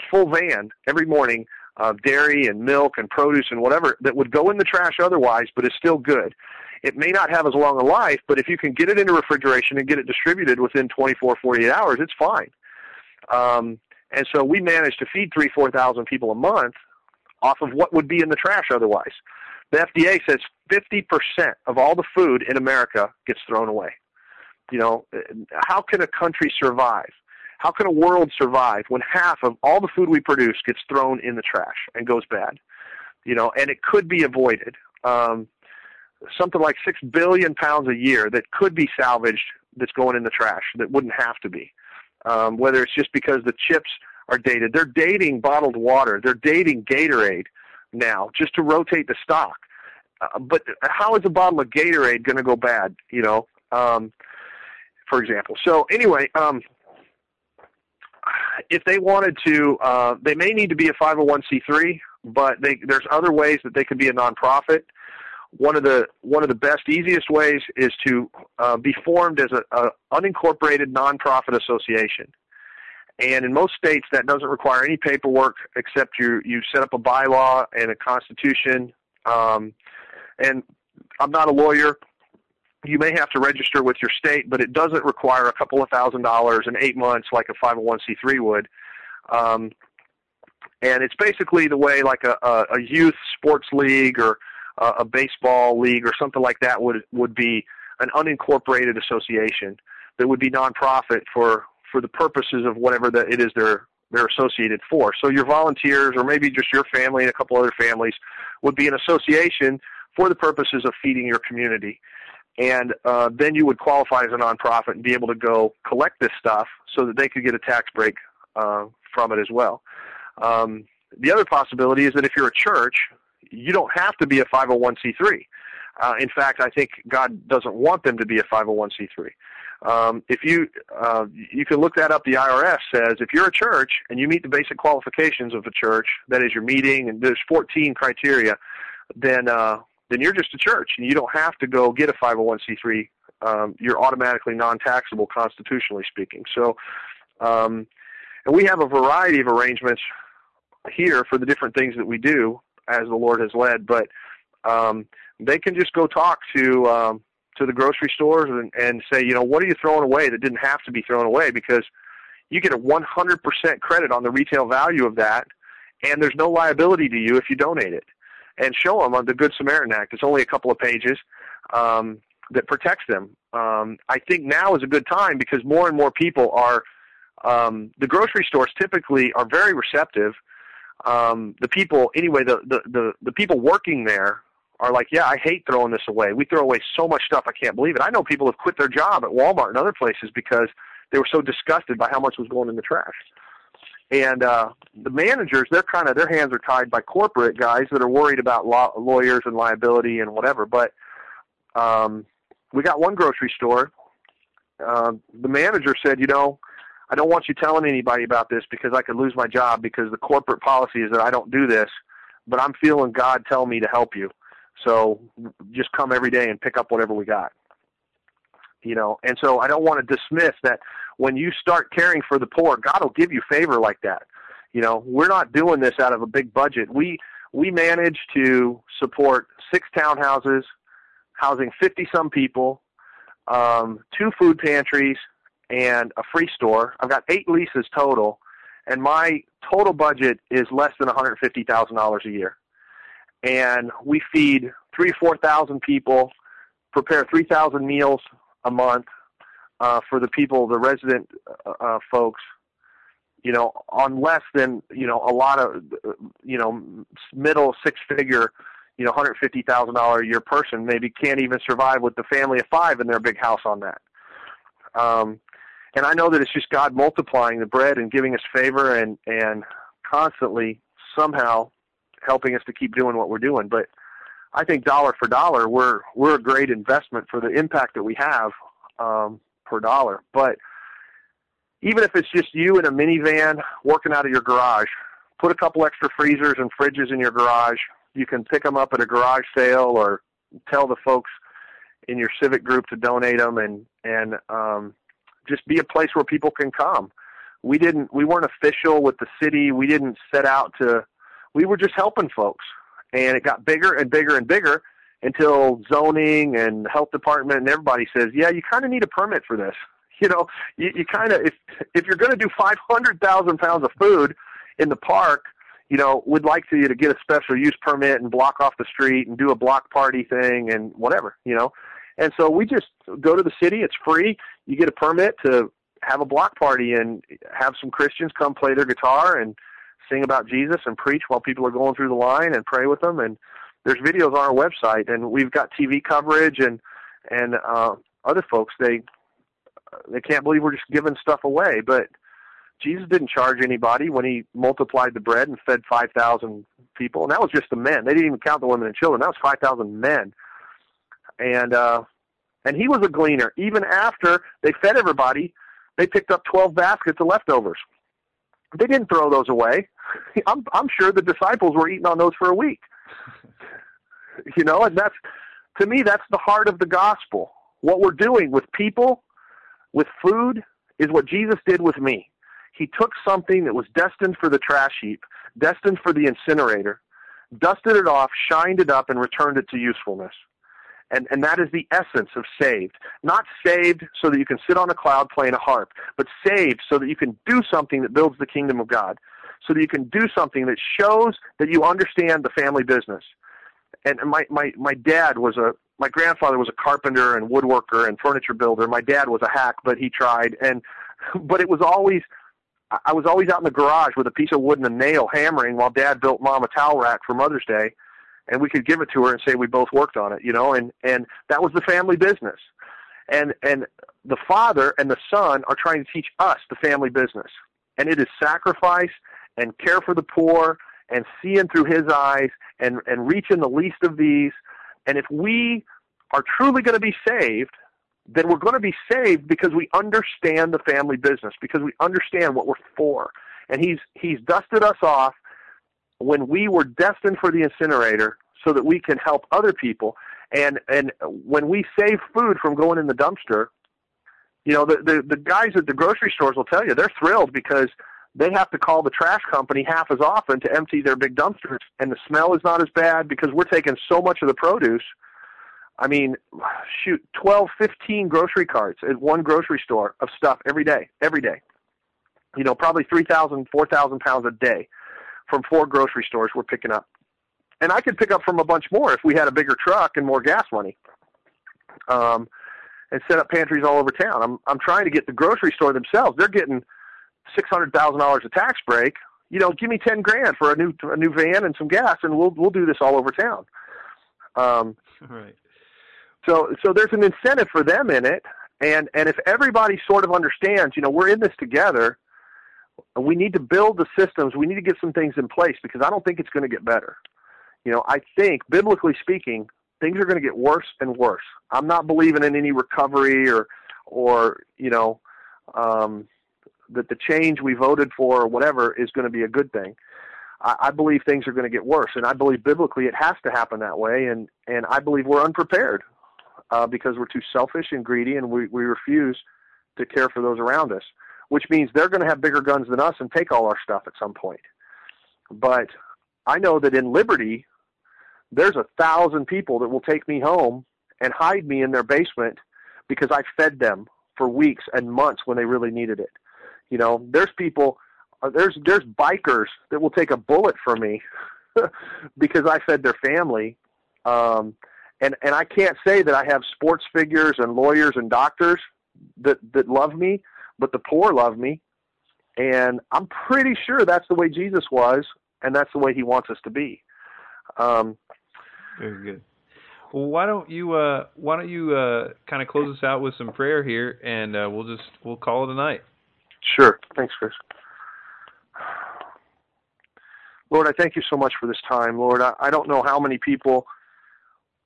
a full van every morning of dairy and milk and produce and whatever that would go in the trash otherwise, but is still good. It may not have as long a life, but if you can get it into refrigeration and get it distributed within twenty-four, forty-eight hours, it's fine. Um, and so we managed to feed three thousand, four thousand people a month off of what would be in the trash otherwise. The F D A says fifty percent of all the food in America gets thrown away. You know, how can a country survive? How can a world survive when half of all the food we produce gets thrown in the trash and goes bad? You know, and it could be avoided. Um, something like six billion pounds a year that could be salvaged that's going in the trash that wouldn't have to be. Um, whether it's just because the chips are dated. They're dating bottled water. They're dating Gatorade now just to rotate the stock. Uh, but how is a bottle of Gatorade going to go bad, you know, um, for example? So anyway, um, if they wanted to, uh, they may need to be a five oh one c three, but they, there's other ways that they could be a nonprofit. One of the one of the best, easiest ways is to uh, be formed as an unincorporated nonprofit association. And in most states, that doesn't require any paperwork except you you set up a bylaw and a constitution. Um, and I'm not a lawyer. You may have to register with your state, but it doesn't require a couple of thousand dollars in eight months like a five oh one c three would. Um, and it's basically the way like a, a, a youth sports league or a, a baseball league or something like that would would be an unincorporated association that would be nonprofit for for the purposes of whatever that it is they're they're associated for. So your volunteers or maybe just your family and a couple other families would be an association for the purposes of feeding your community. And uh, then you would qualify as a nonprofit and be able to go collect this stuff so that they could get a tax break uh, from it as well. Um, the other possibility is that if you're a church, you don't have to be a five oh one c three. Uh, in fact, I think God doesn't want them to be a five oh one c three. Um, if you uh, you can look that up, the I R S says if you're a church and you meet the basic qualifications of a church, that is your meeting, and there's fourteen criteria, then uh, then you're just a church, and you don't have to go get a five oh one c three. Um, you're automatically non-taxable, constitutionally speaking. So, um, and we have a variety of arrangements here for the different things that we do as the Lord has led, but um, they can just go talk to um, to the grocery stores and, and say, you know, what are you throwing away that didn't have to be thrown away? Because you get a one hundred percent credit on the retail value of that, and there's no liability to you if you donate it. And show them on the Good Samaritan Act. It's only a couple of pages um, that protects them. Um, I think now is a good time because more and more people are um, – the grocery stores typically are very receptive. Um, the people – anyway, the, the, the, the people working there are like, yeah, I hate throwing this away. We throw away so much stuff, I can't believe it. I know people have quit their job at Walmart and other places because they were so disgusted by how much was going in the trash. And uh, the managers, they're kind of, their hands are tied by corporate guys that are worried about law, lawyers and liability and whatever. But um, we got one grocery store. Uh, the manager said, you know, I don't want you telling anybody about this because I could lose my job because the corporate policy is that I don't do this, but I'm feeling God tell me to help you. So just come every day and pick up whatever we got. You know, and so I don't want to dismiss that when you start caring for the poor, God will give you favor like that. You know, we're not doing this out of a big budget. We we manage to support six townhouses, housing fifty-some people, um, two food pantries, and a free store. I've got eight leases total, and my total budget is less than one hundred fifty thousand dollars a year. And we feed three thousand, four thousand people, prepare three thousand meals a month uh, for the people, the resident uh, uh, folks, you know, on less than, you know, a lot of, you know, middle six-figure, you know, one hundred fifty thousand dollars a year person maybe can't even survive with the family of five in their big house on that. Um, and I know that it's just God multiplying the bread and giving us favor and, and constantly somehow helping us to keep doing what we're doing. But I think dollar for dollar, we're we're a great investment for the impact that we have um, per dollar. But even if it's just you in a minivan working out of your garage, put a couple extra freezers and fridges in your garage. You can pick them up at a garage sale or tell the folks in your civic group to donate them and, and um, just be a place where people can come. We didn't, we weren't official with the city. We didn't set out to, we were just helping folks. And it got bigger and bigger and bigger until zoning and health department and everybody says, yeah, you kind of need a permit for this. You know, you, you kind of, if if you're going to do five hundred thousand pounds of food in the park, you know, we'd like to, you to get a special use permit and block off the street and do a block party thing and whatever, you know. And so we just go to the city. It's free. You get a permit to have a block party and have some Christians come play their guitar and sing about Jesus and preach while people are going through the line and pray with them. And there's videos on our website, and we've got T V coverage, and and uh, other folks, they they can't believe we're just giving stuff away. But Jesus didn't charge anybody when he multiplied the bread and fed five thousand people, and that was just the men. They didn't even count the women and children. That was five thousand men. And uh, and he was a gleaner. Even after they fed everybody, they picked up twelve baskets of leftovers. They didn't throw those away. I'm I'm sure the disciples were eating on those for a week. You know, and that's, to me, that's the heart of the gospel. What we're doing with people, with food, is what Jesus did with me. He took something that was destined for the trash heap, destined for the incinerator, dusted it off, shined it up, and returned it to usefulness. And and that is the essence of saved. Not saved so that you can sit on a cloud playing a harp, but saved so that you can do something that builds the kingdom of God, so that you can do something that shows that you understand the family business. And my, my, my dad was a, my grandfather was a carpenter and woodworker and furniture builder. My dad was a hack, but he tried. And, but it was always, I was always out in the garage with a piece of wood and a nail hammering while Dad built Mom a towel rack for Mother's Day. And we could give it to her and say we both worked on it, you know, and, and that was the family business. And, and the father and the son are trying to teach us the family business. And it is sacrifice and care for the poor and seeing through his eyes and, and reaching the least of these. And if we are truly going to be saved, then we're going to be saved because we understand the family business, because we understand what we're for. And he's he's dusted us off when we were destined for the incinerator so that we can help other people. And and when we save food from going in the dumpster, you know, the, the, the guys at the grocery stores will tell you they're thrilled because they have to call the trash company half as often to empty their big dumpsters, and the smell is not as bad because we're taking so much of the produce. I mean, shoot, twelve, fifteen grocery carts at one grocery store of stuff every day, every day. You know, probably three thousand, four thousand pounds a day from four grocery stores we're picking up. And I could pick up from a bunch more if we had a bigger truck and more gas money, um, and set up pantries all over town. I'm I'm trying to get the grocery store themselves. They're getting six hundred thousand dollars a tax break. You know, give me ten grand for a new a new van and some gas, and we'll we'll do this all over town. Um, all right. So so there's an incentive for them in it, and, and if everybody sort of understands, you know, we're in this together, we need to build the systems, we need to get some things in place, because I don't think it's going to get better. You know, I think, biblically speaking, things are going to get worse and worse. I'm not believing in any recovery or, or you know, um, that the change we voted for or whatever is going to be a good thing. I, I believe things are going to get worse, and I believe biblically it has to happen that way, and, and I believe we're unprepared. Uh, because we're too selfish and greedy, and we, we refuse to care for those around us, which means they're going to have bigger guns than us and take all our stuff at some point. But I know that in Liberty, there's a thousand people that will take me home and hide me in their basement because I fed them for weeks and months when they really needed it. You know, there's people, uh, there's there's bikers that will take a bullet for me because I fed their family. Um And and I can't say that I have sports figures and lawyers and doctors that, that love me, but the poor love me. And I'm pretty sure that's the way Jesus was, and that's the way he wants us to be. Um, Very good. Well, why don't you uh, why don't you uh, kind of close us out with some prayer here, and uh, we'll just we'll call it a night. Sure. Thanks, Chris. Lord, I thank you so much for this time. Lord, I, I don't know how many people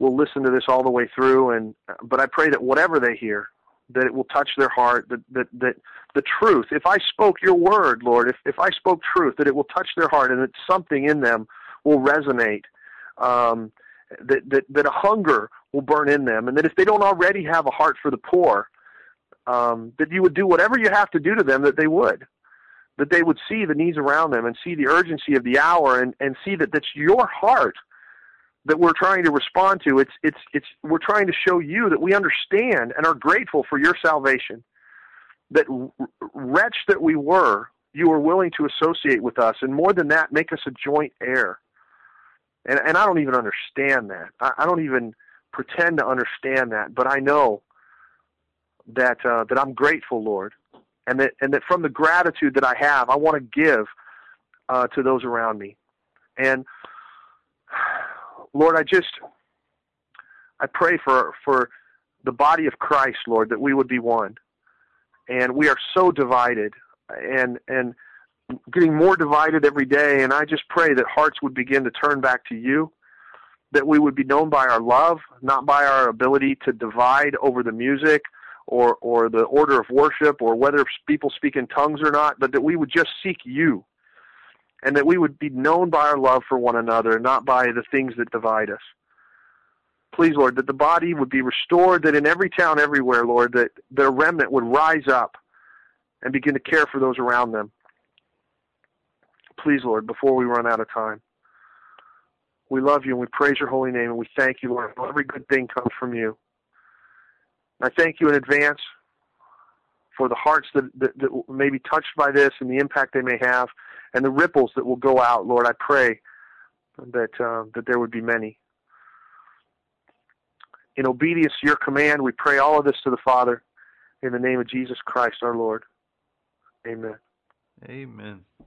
will listen to this all the way through, and but I pray that whatever they hear, that it will touch their heart, that that, that the truth, if I spoke your word, Lord, if, if I spoke truth, that it will touch their heart and that something in them will resonate, um, that, that, that a hunger will burn in them, and that if they don't already have a heart for the poor, um, that you would do whatever you have to do to them, that they would, that they would see the needs around them and see the urgency of the hour and, and see that that's your heart that we're trying to respond to. It's, it's, it's, we're trying to show you that we understand and are grateful for your salvation, that wretch that we were, you were willing to associate with us. And more than that, make us a joint heir. And, and I don't even understand that. I, I don't even pretend to understand that, but I know that, uh, that I'm grateful, Lord, and that and that from the gratitude that I have, I want to give uh, to those around me. And Lord, I just I pray for for the body of Christ, Lord, that we would be one. And we are so divided, and and getting more divided every day. And I just pray that hearts would begin to turn back to you, that we would be known by our love, not by our ability to divide over the music or or the order of worship or whether people speak in tongues or not, but that we would just seek you, and that we would be known by our love for one another, not by the things that divide us. Please, Lord, that the body would be restored, that in every town everywhere, Lord, that their remnant would rise up and begin to care for those around them. Please, Lord, before we run out of time. We love you and we praise your holy name, and we thank you, Lord. Every good thing comes from you. I thank you in advance for the hearts that, that, that may be touched by this and the impact they may have and the ripples that will go out, Lord. I pray that uh, that there would be many. In obedience to your command, we pray all of this to the Father in the name of Jesus Christ, our Lord. Amen. Amen.